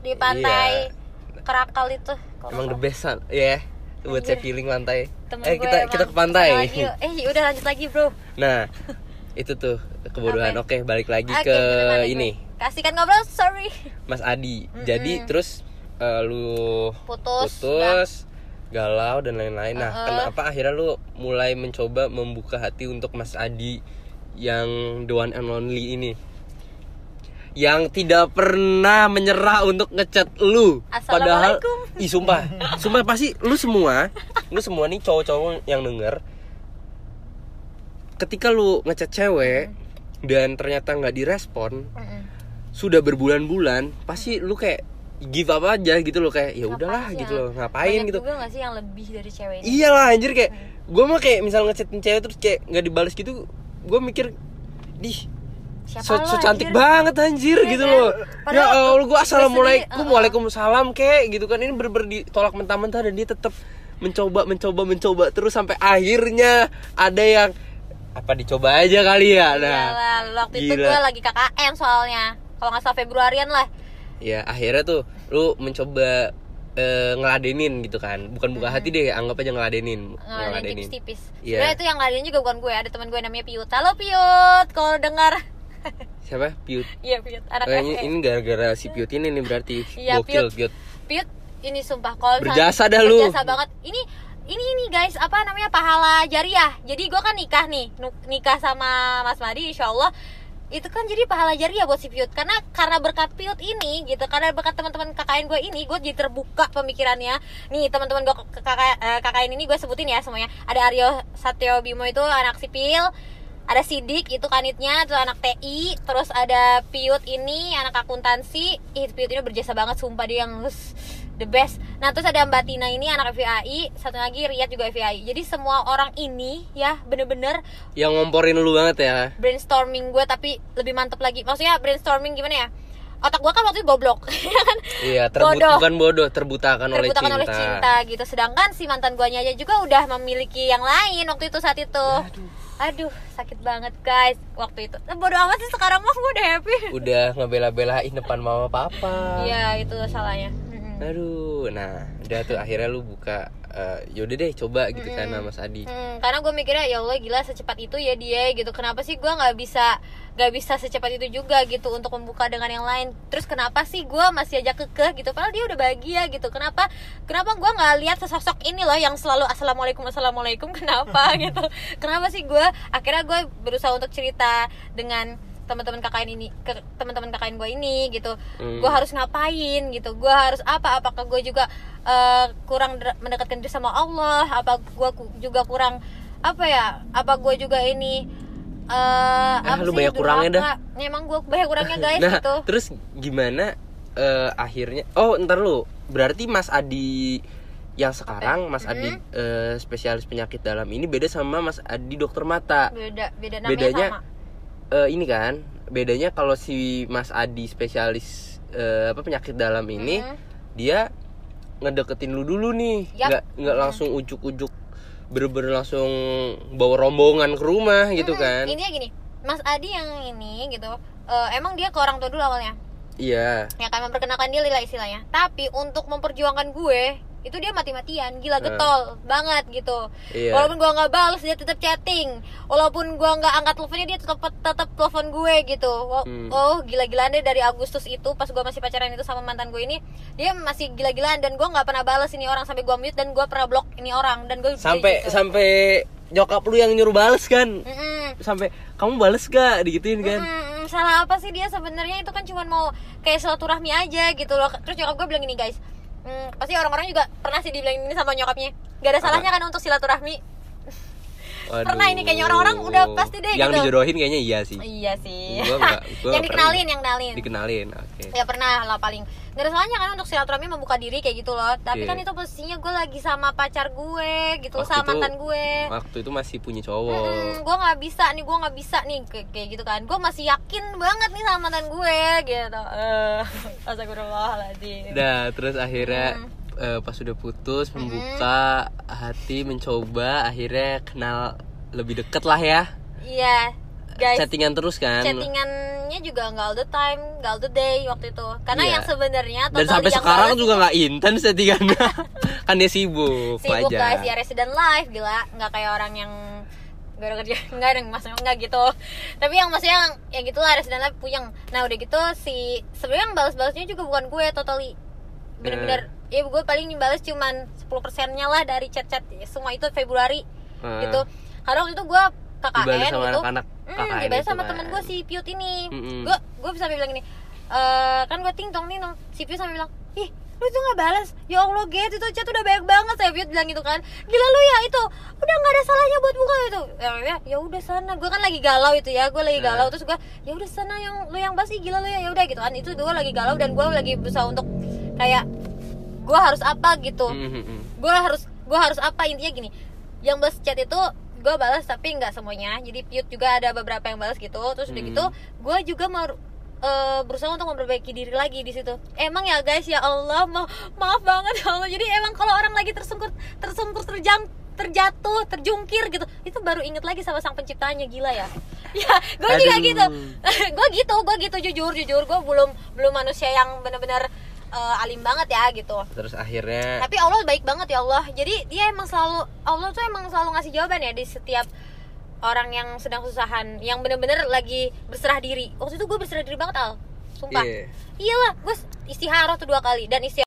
di pantai. Iya. Kerakal itu emang the best sun ya yeah. Buat saya feeling pantai. Temen eh kita kita ke pantai lagi, eh udah lanjut lagi bro. Nah itu tuh kebodohan. Oke okay, balik lagi okay, ke ini bro. Kasihkan ngobrol sorry Mas Adi. Mm-hmm. Jadi terus uh, lu putus, putus galau dan lain-lain. Nah uh-uh. kenapa akhirnya lu mulai mencoba membuka hati untuk Mas Adi yang the one and only ini, yang tidak pernah menyerah untuk ngechat lu, padahal ih sumpah, sumpah pasti lu semua, lu semua nih cowok-cowok yang denger, ketika lu ngechat cewek mm. dan ternyata nggak direspon, mm -mm. sudah berbulan-bulan, pasti lu kayak give up aja gitu loh, kayak ya udahlah gitu loh, ngapain banyak gitu. Gue nggak sih yang lebih dari cewek ini? Iyalah anjir kayak, gue mah kayak misal ngechat cewek terus kayak nggak dibalas gitu, gue mikir, dih So, so cantik anjir. banget anjir ya, gitu kan? loh. Padahal ya Allah, gue assalamualaikum, uh, waalaikumsalam kek gitu kan. Ini berber ditolak mentah-mentah dan dia tetap mencoba, mencoba, mencoba terus sampai akhirnya ada yang apa dicoba aja kali ya. Nah, iyalah, waktu gila. itu gue lagi K K M soalnya. Kalau nggak salah Februarian lah. Ya akhirnya tuh lu mencoba uh, ngeladenin gitu kan. Bukan buka hmm. hati deh, anggap aja ngeladenin. Ngeladenin tipis-tipis. Ya. Sebenarnya itu yang ngeladenin juga bukan gue, ada teman gue namanya Piut. Halo Piut, kalau dengar. Siapa? Piut. Iya, Piut. Anak eh, ini, ini gara-gara si Piut ini nih berarti. Iya, Piut. Piut. Piut ini sumpah kalau berjasa dah lu. Berjasa banget. Ini ini ini guys, apa namanya? Pahala jariah. Jadi gua kan nikah nih, nikah sama Mas Madi insyaallah. Itu kan jadi pahala jariah buat si Piut. Karena karena berkat Piut ini gitu, karena berkat teman-teman K K N gue ini, gue jadi terbuka pemikirannya. Nih, teman-teman gue K K N ini gue sebutin ya semuanya. Ada Aryo Satyo Bimo itu anak sipil. Ada Sidik itu kanitnya, terus anak T I, terus ada Piut ini anak akuntansi. Ih, Piut ini berjasa banget sumpah, dia yang the best. Nah, terus ada Mbak Tina ini anak F B I, satu lagi Riyad juga F B I. Jadi semua orang ini ya bener-bener yang ngomporin lu banget ya. Brainstorming gue tapi lebih mantep lagi. Maksudnya brainstorming gimana ya? Otak gue kan waktu itu goblok. Iya, terbut, bodoh. bukan bodoh, terbutakan, terbutakan oleh cinta. Terbutakan oleh cinta gitu. Sedangkan si mantan gue aja juga udah memiliki yang lain waktu itu saat itu. Aduh. Aduh, sakit banget guys waktu itu. Bodoh amat sih, sekarang mah gue udah happy. Udah ngebela-belain depan mama papa. Iya, itu salahnya. Mm-hmm. Aduh, nah udah tuh akhirnya lu buka uh, yaudah deh coba gitu mm-hmm. kan sama Mas Adi. Mm, karena gue mikirnya ya Allah gila secepat itu ya dia gitu. Kenapa sih gue nggak bisa nggak bisa secepat itu juga gitu untuk membuka dengan yang lain. Terus kenapa sih gue masih ajak kekeh gitu? Padahal dia udah bahagia gitu. Kenapa? Kenapa gue nggak lihat sesosok ini loh yang selalu assalamualaikum assalamualaikum kenapa gitu? Kenapa sih gue? Akhirnya gue berusaha untuk cerita dengan teman-teman K K N ini, teman-teman K K N gue ini gitu. Hmm. Gue harus ngapain gitu? Gue harus apa? Apakah gue juga uh, kurang mendekatkan diri sama Allah? Apa gue juga kurang apa ya? Apa gue juga ini? Uh, eh, lu banyak kurangnya dah. Nah, emang gue banyak kurangnya guys nah, gitu. Terus gimana uh, akhirnya? Oh, ntar lu. Berarti Mas Adi yang sekarang, Mas mm-hmm. Adi uh, spesialis penyakit dalam ini beda sama Mas Adi dokter mata. Beda, beda namanya bedanya, sama. Uh, ini kan bedanya kalau si Mas Adi spesialis uh, apa penyakit dalam ini mm-hmm. dia ngedeketin lu dulu nih, yep. nggak nggak langsung mm-hmm. ujuk-ujuk. Bener-bener langsung bawa rombongan ke rumah gitu hmm, kan. Intinya gini, Mas Adi yang ini gitu uh, emang dia ke orang tua dulu awalnya. Iya. Ya kan, memperkenalkan diri lah istilahnya. Tapi untuk memperjuangkan gue itu dia mati-matian, gila getol hmm. banget gitu. Iya. Walaupun gue nggak balas dia tetap chatting. Walaupun gue nggak angkat teleponnya dia tetap tetap telepon gue gitu. Oh, hmm. oh gila-gilaan deh dari Agustus itu pas gue masih pacaran itu sama mantan gue ini dia masih gila-gilaan dan gue nggak pernah balas ini orang sampai gue mute dan gue pernah blok ini orang dan gue sampai gitu. Sampai nyokap lu yang nyuruh balas kan? Mm-mm. Sampai kamu balas gak digituin kan? Mm-mm. Salah apa sih dia sebenarnya itu kan cuma mau kayak silaturahmi aja gitu loh. Terus nyokap gue bilang gini guys. Hmm, pasti orang-orang juga pernah sih dibilangin ini sama nyokapnya. Gak ada salahnya kan untuk silaturahmi. Pernah ini kayaknya orang-orang udah pasti deh yang gitu. Yang dijodohin kayaknya iya sih. Iya sih. Gua enggak, gua yang dikenalin, yang kenalin. Dikenalin, oke. Okay. Ya pernah lah paling. Gak ada salahnya kan untuk silaturahmi membuka diri kayak gitu loh. Tapi yeah. kan itu posisinya gue lagi sama pacar gue gitu, waktu sama mantan gue. Waktu itu masih punya cowok. Hmm, gue nggak bisa nih, gue nggak bisa nih kayak gitu kan. Gue masih yakin banget nih sama mantan gue gitu. Astagfirullahaladzim. Nah terus akhirnya. Hmm. Uh, pas udah putus, membuka mm-hmm. hati, mencoba, akhirnya kenal lebih deket lah ya. Iya, guys. Chattingan terus kan? Chattingannya juga nggak all the time, nggak all the day waktu itu. Karena yeah. yang sebenarnya dan sampai sekarang juga nggak intens chattingannya. Kan dia sibuk, sibuk aja. Sibuk guys, ya resident life gila, nggak kayak orang yang gak ada kerja, nggak ada maksudnya nggak gitu. Tapi yang maksudnya yang gitulah resident life puyeng. Nah udah gitu si sebenarnya yang balas-balasnya juga bukan gue totally. Bener-bener yeah. ya gue paling balas cuman sepuluh persennya lah dari chat-chat semua itu Februari hmm. gitu. Karena waktu itu gue K K N dibales sama gitu, anak-anak K K N hmm, dibales sama kan. Temen gue si Piut ini gue mm-hmm. gue bisa bilang gini e, kan gue ting-tong-ting-tong si Piut sampe bilang ih lu tuh gak balas ya Allah gitu tuh chat udah banyak banget saya Piut bilang gitu kan gila lu ya itu udah gak ada salahnya buat buka itu ya udah sana gue kan lagi galau itu ya gue lagi galau hmm. terus gue ya udah sana yang lu yang balas gila lu ya udah gitu kan itu gue lagi galau dan gue lagi berusaha untuk kayak gue harus apa gitu, gue harus gue harus apa intinya gini, yang balas chat itu gue balas tapi nggak semuanya, jadi Piut juga ada beberapa yang balas gitu. Terus udah hmm. gitu gue juga mau Uh, berusaha untuk memperbaiki diri lagi di situ. Emang ya guys, ya Allah, ma- maaf banget ya Allah. Jadi emang kalau orang lagi tersungkur, tersungkur, terjang, terjatuh, terjungkir gitu, itu baru inget lagi sama sang penciptanya, gila ya. Ya, gue juga gitu. gue gitu, gue gitu jujur, jujur gue belum belum manusia yang benar-benar uh, alim banget ya gitu. Terus akhirnya. Tapi Allah baik banget ya Allah. Jadi dia emang selalu, Allah tuh emang selalu ngasih jawaban ya di setiap orang yang sedang kesusahan, yang benar-benar lagi berserah diri. Waktu itu gue berserah diri banget, Al, sumpah. Yeah. Iyalah, gue istiharah tuh dua kali dan istiharah